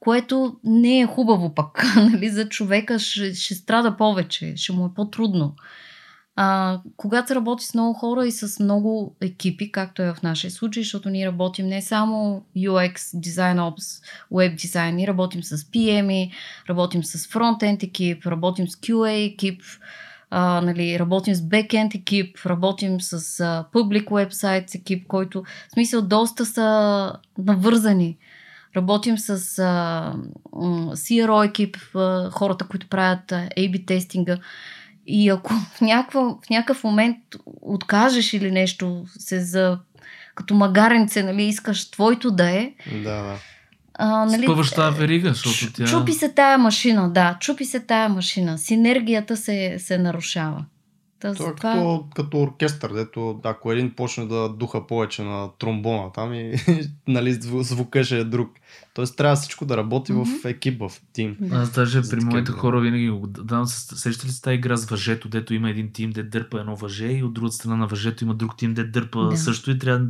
което не е хубаво пък. Нали? За човека ще страда повече, ще му е по-трудно. Когато се работи с много хора и с много екипи, както е в нашия случай, защото ние работим не само UX, Design Ops, Web Design, ние работим с PM-и, работим с Frontend екип, работим с QA екип, нали, работим с Backend екип, работим с Public Websites екип, който в смисъл доста са навързани. Работим с CRO екип, хората, които правят A/B тестинга. И ако в някакъв момент откажеш или нещо, като магаренце, нали, искаш твоето да е. Да. Нали, спъваш тази верига, защото тя... Чупи се тая машина, да. Чупи се тая машина. Синергията се нарушава. Това е като оркестър, дето ако един почне да духа повече на тромбона там и нали, звука ще е друг. Тоест трябва всичко да работи в екип, в тим. Аз даже при моите хора винаги го дам. Сеща ли се тази игра с въжето, дето има един тим, де дърпа едно въже и от друга страна на въжето има друг тим, де дърпа също и трябва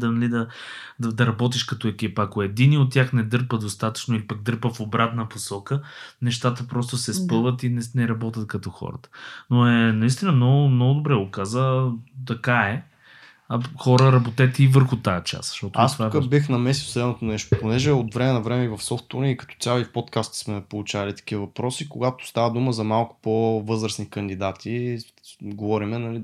да работиш като екип. Ако един от тях не дърпа достатъчно или пък дърпа в обратна посока, нещата просто се спъват и не работят като хората. Но е наистина много, много добре го каза. Така е. Хора, работете и върху тази част. Защото аз тук бих намесил следното нещо, понеже от време на време и в софтуерни и като цяло и в подкасти сме получавали такива въпроси, когато става дума за малко по-възрастни кандидати, говориме, нали,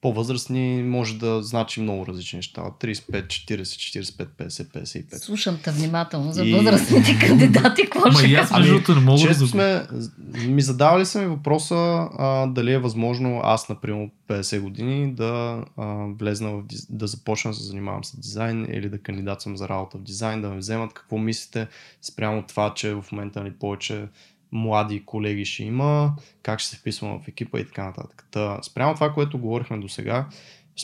по-възрастни може да значи много различни неща. 35, 40, 45, 50, 55. Слушам те внимателно за възрастните кандидати. Какво ще кажа? Ми задавали са ми въпроса дали е възможно аз, например, 50 години да влезна да започна да се занимавам с дизайн или да кандидатствам за работа в дизайн, да ме вземат. Какво мислите спрямо това, че в момента ни повече млади колеги ще има, как ще се вписвам в екипа и така нататък. Спрямо това, което говорихме до сега,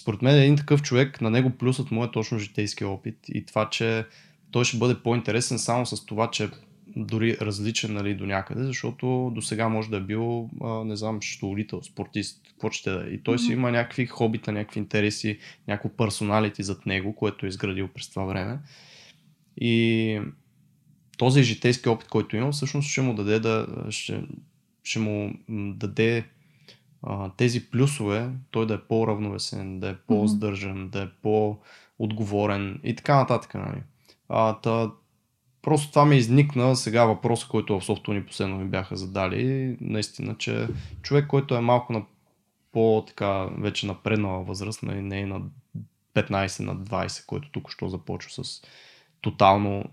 според мен един такъв човек, на него плюсът му е точно житейския опит и това, че той ще бъде по-интересен само с това, че дори различен, нали, до някъде, защото до сега може да е бил, не знам, щитоводител, спортист, какво ще да е. И той си има някакви хобита, някакви интереси, някакво персоналити зад него, което е изградил през това време. И този житейски опит, който имам, всъщност ще му даде, ще му даде тези плюсове, той да е по-равновесен, да е по-здържан, да е по-отговорен и така нататък. Нали. Просто това ми изникна сега въпроса, който в софтуерни последно ми бяха задали. Наистина, че човек, който е малко на по-така вече напреднала възраст, нали, не е на 15, на 20, който току-що започва с тотално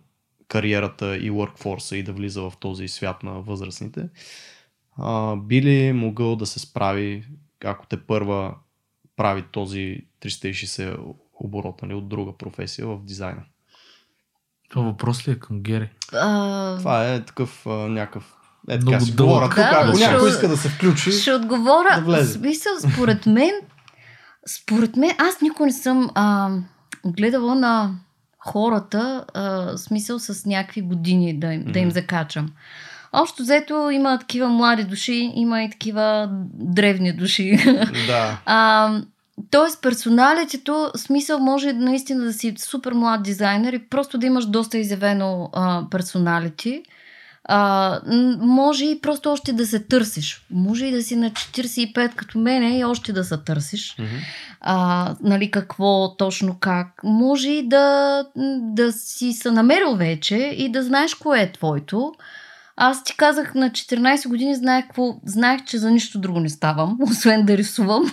кариерата и workforce и да влиза в този свят на възрастните, би ли могъл да се справи, ако те първа прави този 360 оборот, нали, от друга професия в дизайна? Това въпрос ли е към Гери? Това е такъв някакъв... Много дълъг. Ако някой иска да се включи, ще отговоря. Да, смисъл, според мен, аз никога не съм гледала на хората, смисъл с някакви години да им закачам. Общо взето има такива млади души, има и такива древни души. Да. Тоест персоналитето, смисъл може наистина да си супер млад дизайнер и просто да имаш доста изявено персоналити. Може и просто още да се търсиш. Може и да си на 45 като мене и още да се търсиш. Нали, какво, точно как. Може и да си се намерил вече и да знаеш кое е твоето. Аз ти казах, на 14 години знаех, че за нищо друго не ставам, освен да рисувам.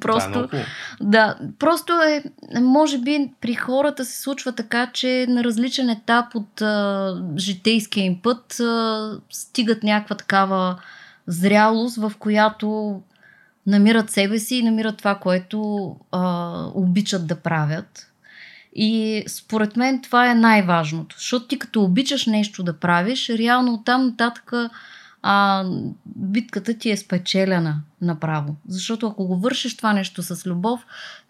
Просто е, може би при хората се случва така, че на различен етап от житейския им път стигат някаква такава зрялост, в която намират себе си и намират това, което обичат да правят. И според мен това е най-важното, защото ти като обичаш нещо да правиш, реално оттам нататък битката ти е спечелена направо. Защото ако го вършиш това нещо с любов,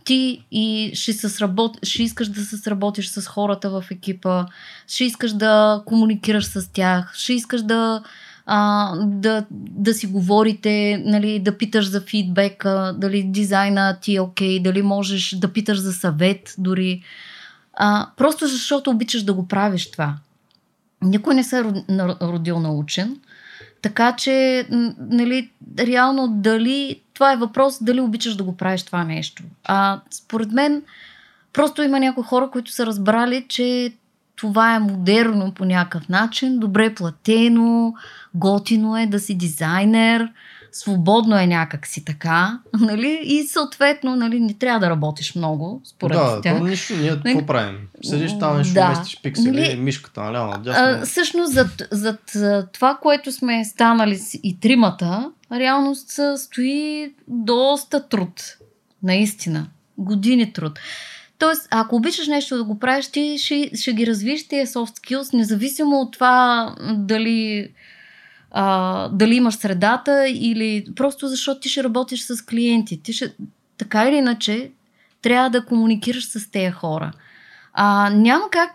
ти и ще искаш да се сработиш с хората в екипа, ще искаш да комуникираш с тях, ще искаш да си говорите, нали, да питаш за фидбека, дали дизайна ти е окей, дали можеш да питаш за съвет дори. Просто защото обичаш да го правиш това. Никой не се родил научен, така че, нали, реално дали, това е въпрос, дали обичаш да го правиш това нещо. А според мен, просто има някои хора, които са разбрали, че това е модерно по някакъв начин, добре платено, готино е да си дизайнер, свободно е някак си така, нали? И съответно, нали, не трябва да работиш много, според тях. Да, то нищо, ние какво правим? Седиш там, нещо местиш пиксели, нали, мишката наляво надясно. Всъщност, зад това, което сме станали и тримата, реалност стои доста труд. Наистина. Години труд. Тоест, ако обичаш нещо да го правиш, ти ще ги развиш тия soft skills, независимо от това дали имаш средата или просто защото ти ще работиш с клиенти. Ти ще, така или иначе, трябва да комуникираш с тези хора. Няма как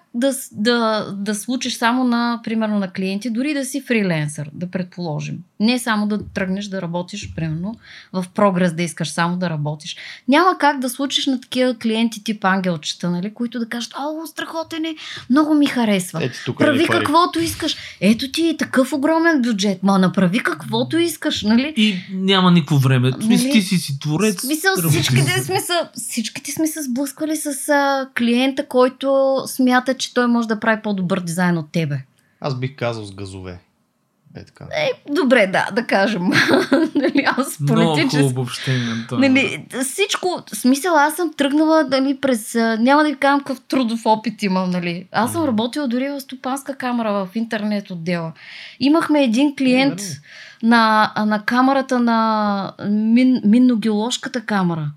да случиш само на, примерно, на клиенти, дори да си фриленсър, да предположим. Не само да тръгнеш да работиш, примерно, в прогрес да искаш само да работиш. Няма как да случиш на такива клиенти тип ангелчета, нали, които да кажат: "О, страхотен е, много ми харесва. Прави каквото искаш. Ето ти е такъв огромен бюджет, ма направи каквото искаш", нали? И няма никакво време. Нали? Ти си творец. Всичките сме се сблъсквали с клиента, който смята, че той може да прави по-добър дизайн от тебе. Аз бих казал с газове. Така. Добре, да кажем. Нали, аз политически... Много обобщение. Нали, всичко, смисъл, аз съм тръгнала, нали, през... Няма да ви кажам какъв трудов опит имам. Нали. Аз съм работила дори в стопанска камера, в интернет отдела. Имахме един клиент на камерата на минно-геоложката камера.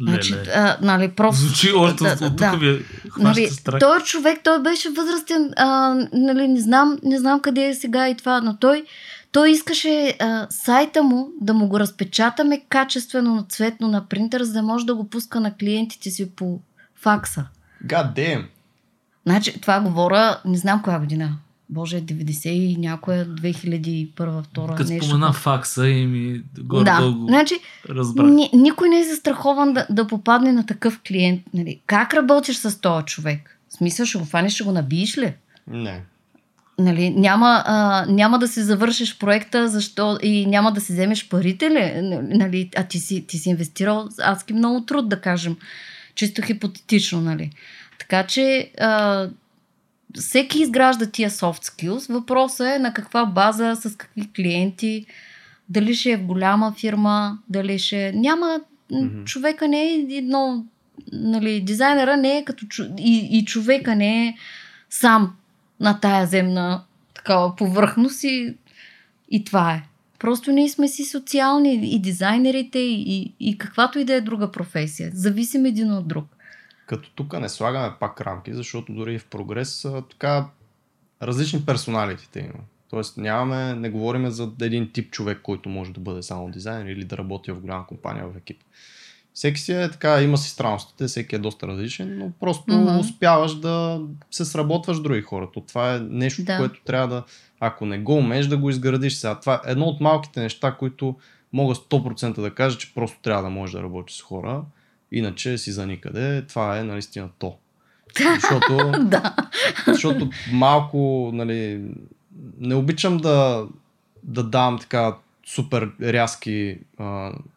Значи, нали, проф... Звучи още тук ви хваща страх. Той човек, той беше възрастен, нали, не знам къде е сега и това, но той искаше сайта му да му го разпечатаме качествено, цветно на принтер, за да може да го пуска на клиентите си по факса. God damn! Значи, това говоря, не знам коя година. Боже, 90 и някоя 2001-2002. Като нещо. Спомена факса и ми горе-долу значи, разбрах. Никой не е застрахован да попадне на такъв клиент. Нали. Как работиш с този човек? В смисъл, ще го фанеш, ще го набиеш ли? Не. Нали, няма да си завършиш проекта, защо и няма да си вземеш парите ли? Нали, а ти си инвестирал адски много труд, да кажем. Чисто хипотетично, нали. Така че... всеки изгражда тия soft skills. Въпросът е на каква база, с какви клиенти, дали ще е в голяма фирма, дали ще... Няма... Mm-hmm. Човека не е едно... Нали, дизайнера не е като... И човека не е сам на тая земна такава повърхност и това е. Просто ние сме си социални и дизайнерите и каквато и да е друга професия. Зависим един от друг. Като тук не слагаме пак рамки, защото дори в прогрес така различни персоналитите има. Тоест не говорим за един тип човек, който може да бъде само дизайнер или да работи в голяма компания, в екип. Всеки си е така, има си странностите, всеки е доста различен, но просто успяваш да се сработваш с други хора. Това е нещо, което трябва да, ако не го умееш, да го изградиш сега. Това е едно от малките неща, които мога 100% да кажа, че просто трябва да можеш да работиш с хора. Иначе си за никъде, това е наистина то. Защото малко, нали, не обичам да давам така супер рязки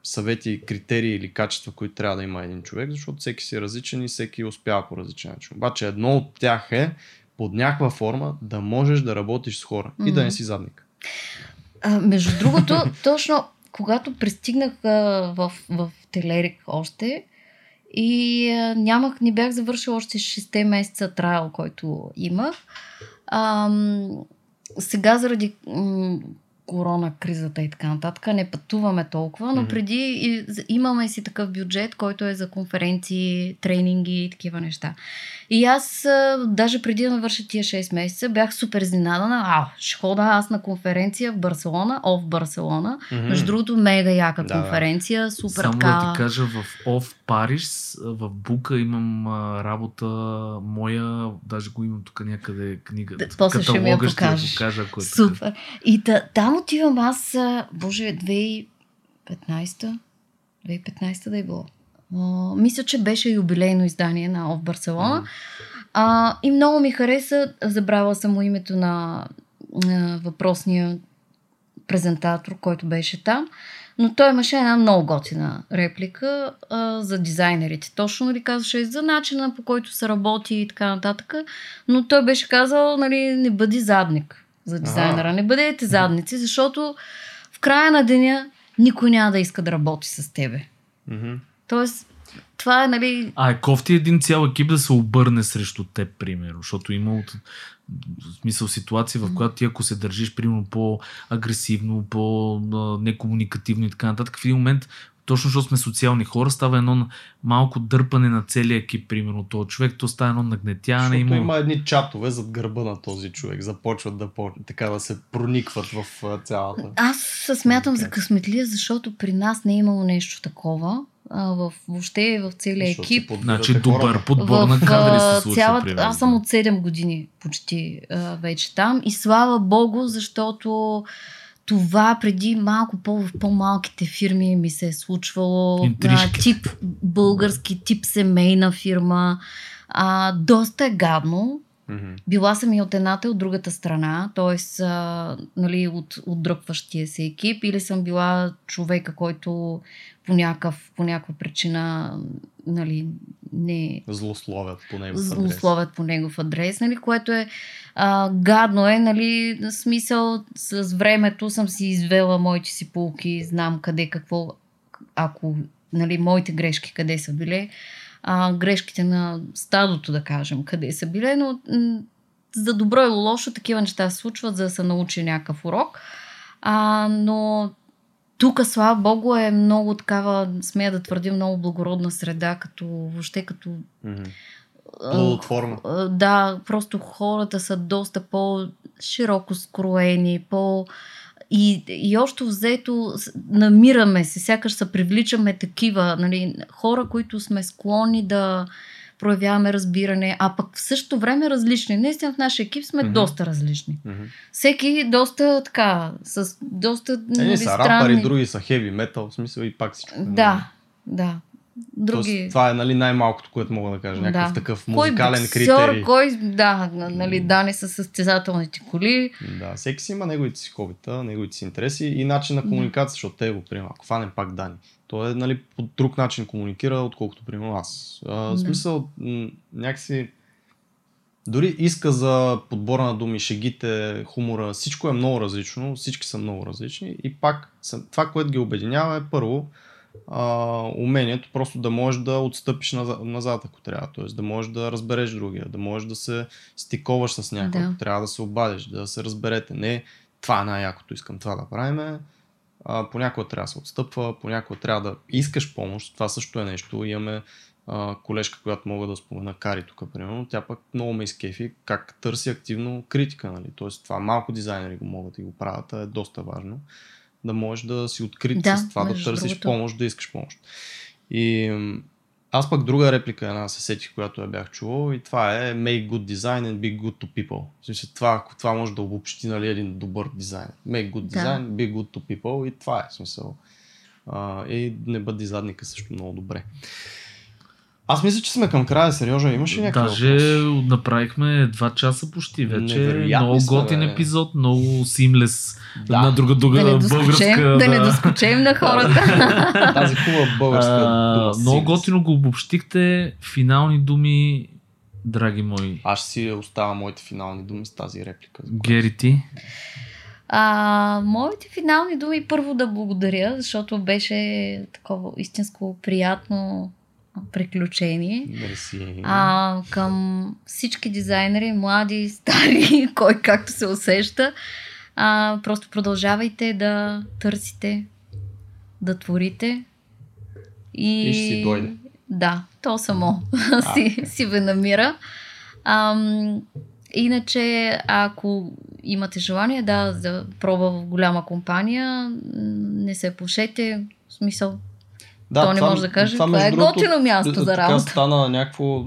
съвети, критерии или качества, които трябва да има един човек, защото всеки си е различен и всеки успява по различен начин. Обаче едно от тях е под някаква форма да можеш да работиш с хора и да не си задник. Между другото, точно когато пристигнах в Телерик още и не бях завършила още 6 месеца трайл, който имах. Сега заради корона кризата и така нататък не пътуваме толкова, но преди имаме си такъв бюджет, който е за конференции, тренинги и такива неща. И аз даже преди да навърша тия 6 месеца бях супер изненадана. Ще хода аз на конференция в Барселона, ОФ Барселона. Между другото, мега яка конференция, супер така. Само да ти кажа, в ОФ Париж, в Бука имам работа моя, даже го имам тук някъде книгата. После ще ми я покажеш. Супер. И там отивам аз, боже, 2015 да е било. Мисля, че беше юбилейно издание на ОФ Барселона. И много ми хареса, забравила съм името на въпросния презентатор, който беше там, но той имаше една много готина реплика за дизайнерите. Точно, нали, казваше за начина, по който се работи и така нататък, но той беше казал, нали, не бъди задник за дизайнера, не бъдете задници, защото в края на деня никой няма да иска да работи с тебе. Mm-hmm. Тоест, това е, нали... е кофти един цял екип да се обърне срещу теб, примерно, защото има в смисъл ситуации, в която ти ако се държиш, примерно, по-агресивно, по-некомуникативно и така нататък, в един момент, точно защото сме социални хора, става едно малко дърпане на целия екип, примерно, този човек, то става едно нагнетяване. Защото има едни чатове зад гърба на този човек, започват така да се проникват в цялата. Аз се смятам за късметлия, защото при нас не е имало нещо такова. Въобще в целия екип. Значи добър подбор на кадри се случва. Аз съм от 7 години почти вече там и слава Богу, защото това преди малко в по-малките фирми ми се е случвало. Тип български, тип семейна фирма. Доста е гадно. Mm-hmm. Била съм и от едната и от другата страна, т.е. нали, от дръпващия се екип, или съм била човека, който по някаква причина, нали, не... Злословят по негов адрес, нали, което е гадно е, нали, смисъл с времето съм си извела моите си поуки, знам къде какво, ако, нали, моите грешки къде са били, грешките на стадото, да кажем, къде са били, но за добро или лошо такива неща се случват, за да се научи някакъв урок. Но тук, слава Богу, е много такава, смея да твърдя, много благородна среда, като въобще като... платформа. Да, просто хората са доста по-широко скроени, И още взето намираме се, сякаш се привличаме такива, нали, хора, които сме склонни да проявяваме разбиране, а пък в същото време различни. Наистина в нашия екип сме доста различни. Всеки доста така, с доста странни... Едни са рапари, други са хеви метал, в смисъл и пак всичко. Да. Други... Тоест, това е, нали, най-малкото, което мога да кажа, някакъв такъв музикален критерий. Не са състезателните коли. Да, всеки си има неговите си хобита, неговите си интереси и начин на комуникация, защото те го приема. Ако фанем пак Дани, той е, нали, по друг начин комуникира, отколкото приема аз. В смисъл, някакси дори иска за подбора на думи, шегите, хумора, всичко е много различно, всички са много различни и пак това, което ги обединява е първо умението просто да можеш да отстъпиш назад, ако трябва, т.е. да можеш да разбереш другия, да можеш да се стиковаш с някой, ако трябва да се обадиш, да се разберете. Не, това е най-якото, искам това да правим. Понякога трябва да се отстъпва, понякога трябва да искаш помощ, това също е нещо. Имаме колежка, която мога да спомена, Кари тук, примерно, тя пък много ме изкефи как търси активно критика, нали? Т.е. това малко дизайнери го могат и го правят, е доста важно. Да можеш да си открит с това, да търсиш помощ, да искаш помощ. И аз пък друга реплика една се сетих, която я бях чувал, и това е make good design and be good to people. Смисля, това може да обобщи, нали, един добър дизайн. Make good design, be good to people, и това е смисъл. И не бъди задника също много добре. Аз мисля, че сме към края, Сережа, имаш ли някакъв въпрос? Даже направихме 2 часа почти вече. Невероятни, много готин епизод, много симлес на друга българска... Да не доскочем на хората. Тази хубава българска дума. Много готино го обобщихте. Финални думи, драги мои. Аз си оставя моите финални думи с тази реплика. Гери, ти? Моите финални думи, първо да благодаря, защото беше такова истинско приятно приключение. Към всички дизайнери, млади, стари, кой както се усеща, просто продължавайте да търсите, да творите и ще си дойде. Да, то само си ве намира. Иначе, ако имате желание да проба в голяма компания, не се плашете, в смисъл, то не може да каже, това е готино място за работа. Така стана някакво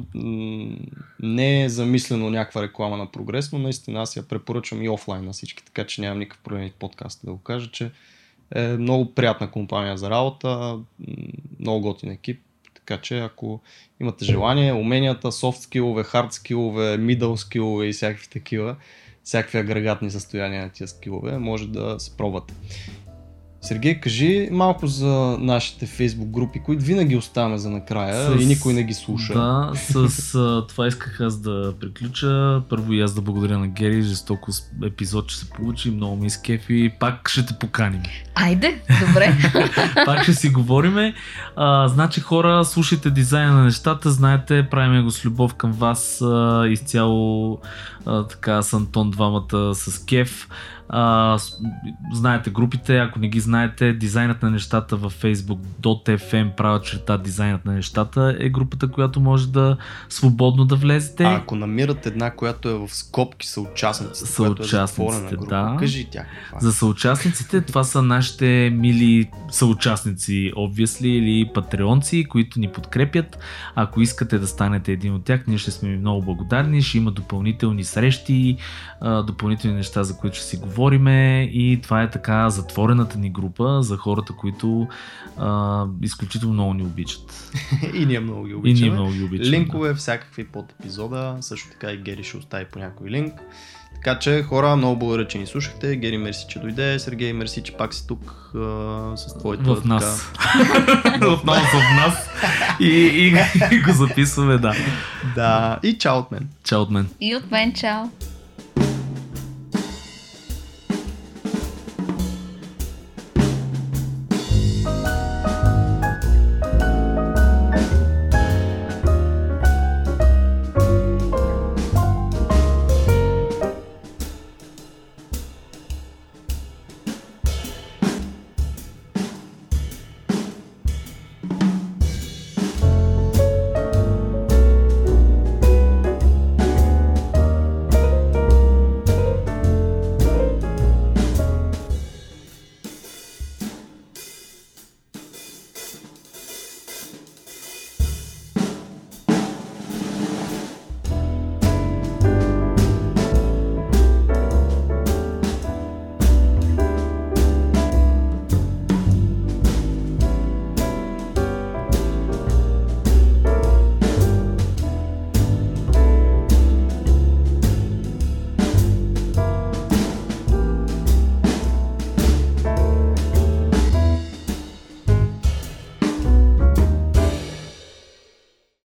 не е замислено някаква реклама на Прогрес, но наистина аз я препоръчвам и офлайн на всички, така че нямам никакъв проблем и в подкаста да го кажа, че е много приятна компания за работа, много готин екип, Така че ако имате желание, уменията, софт скилове, хард скилове, мидъл скилове и всякакви такива, всякакви агрегатни състояния на тия скилове, може да се пробвате. Сергей, кажи малко за нашите Facebook групи, които винаги оставаме за накрая и никой не ги слуша. Да, с това исках аз да приключа. Първо и аз да благодаря на Гери, жестоко епизод, че се получи, много ми изкефи. Пак ще те поканим. Айде, добре. Пак ще си говориме. Значи хора, слушайте дизайна на нещата, знаете, правим го с любов към вас, изцяло така с Антон двамата с кеф. Знаете групите, ако не ги знаете, дизайнът на нещата във facebook.fm / дизайнът на нещата е групата, която може да свободно да влезете. А ако намират една, която е в скобки съучастниците, е група, да. Кажи тях. За съучастниците, това са нашите мили съучастници, obviously, или патреонци, които ни подкрепят. Ако искате да станете един от тях, ние ще сме много благодарни, ще има допълнителни срещи, допълнителни неща, за които ще си говорим. И това е така затворената ни група за хората, които изключително много ни обичат. И ние много ги обичаме. Линкове, всякакви под епизода, също така и Гери ще остави по някой линк. Така че хора, много благодаря, че ни слушахте. Гери, мерси, че дойде. Сергей, мерси, че пак си тук с твоите... В нас. И го записваме, да. Да, и чао от мен. Чао от мен. И от мен, чао.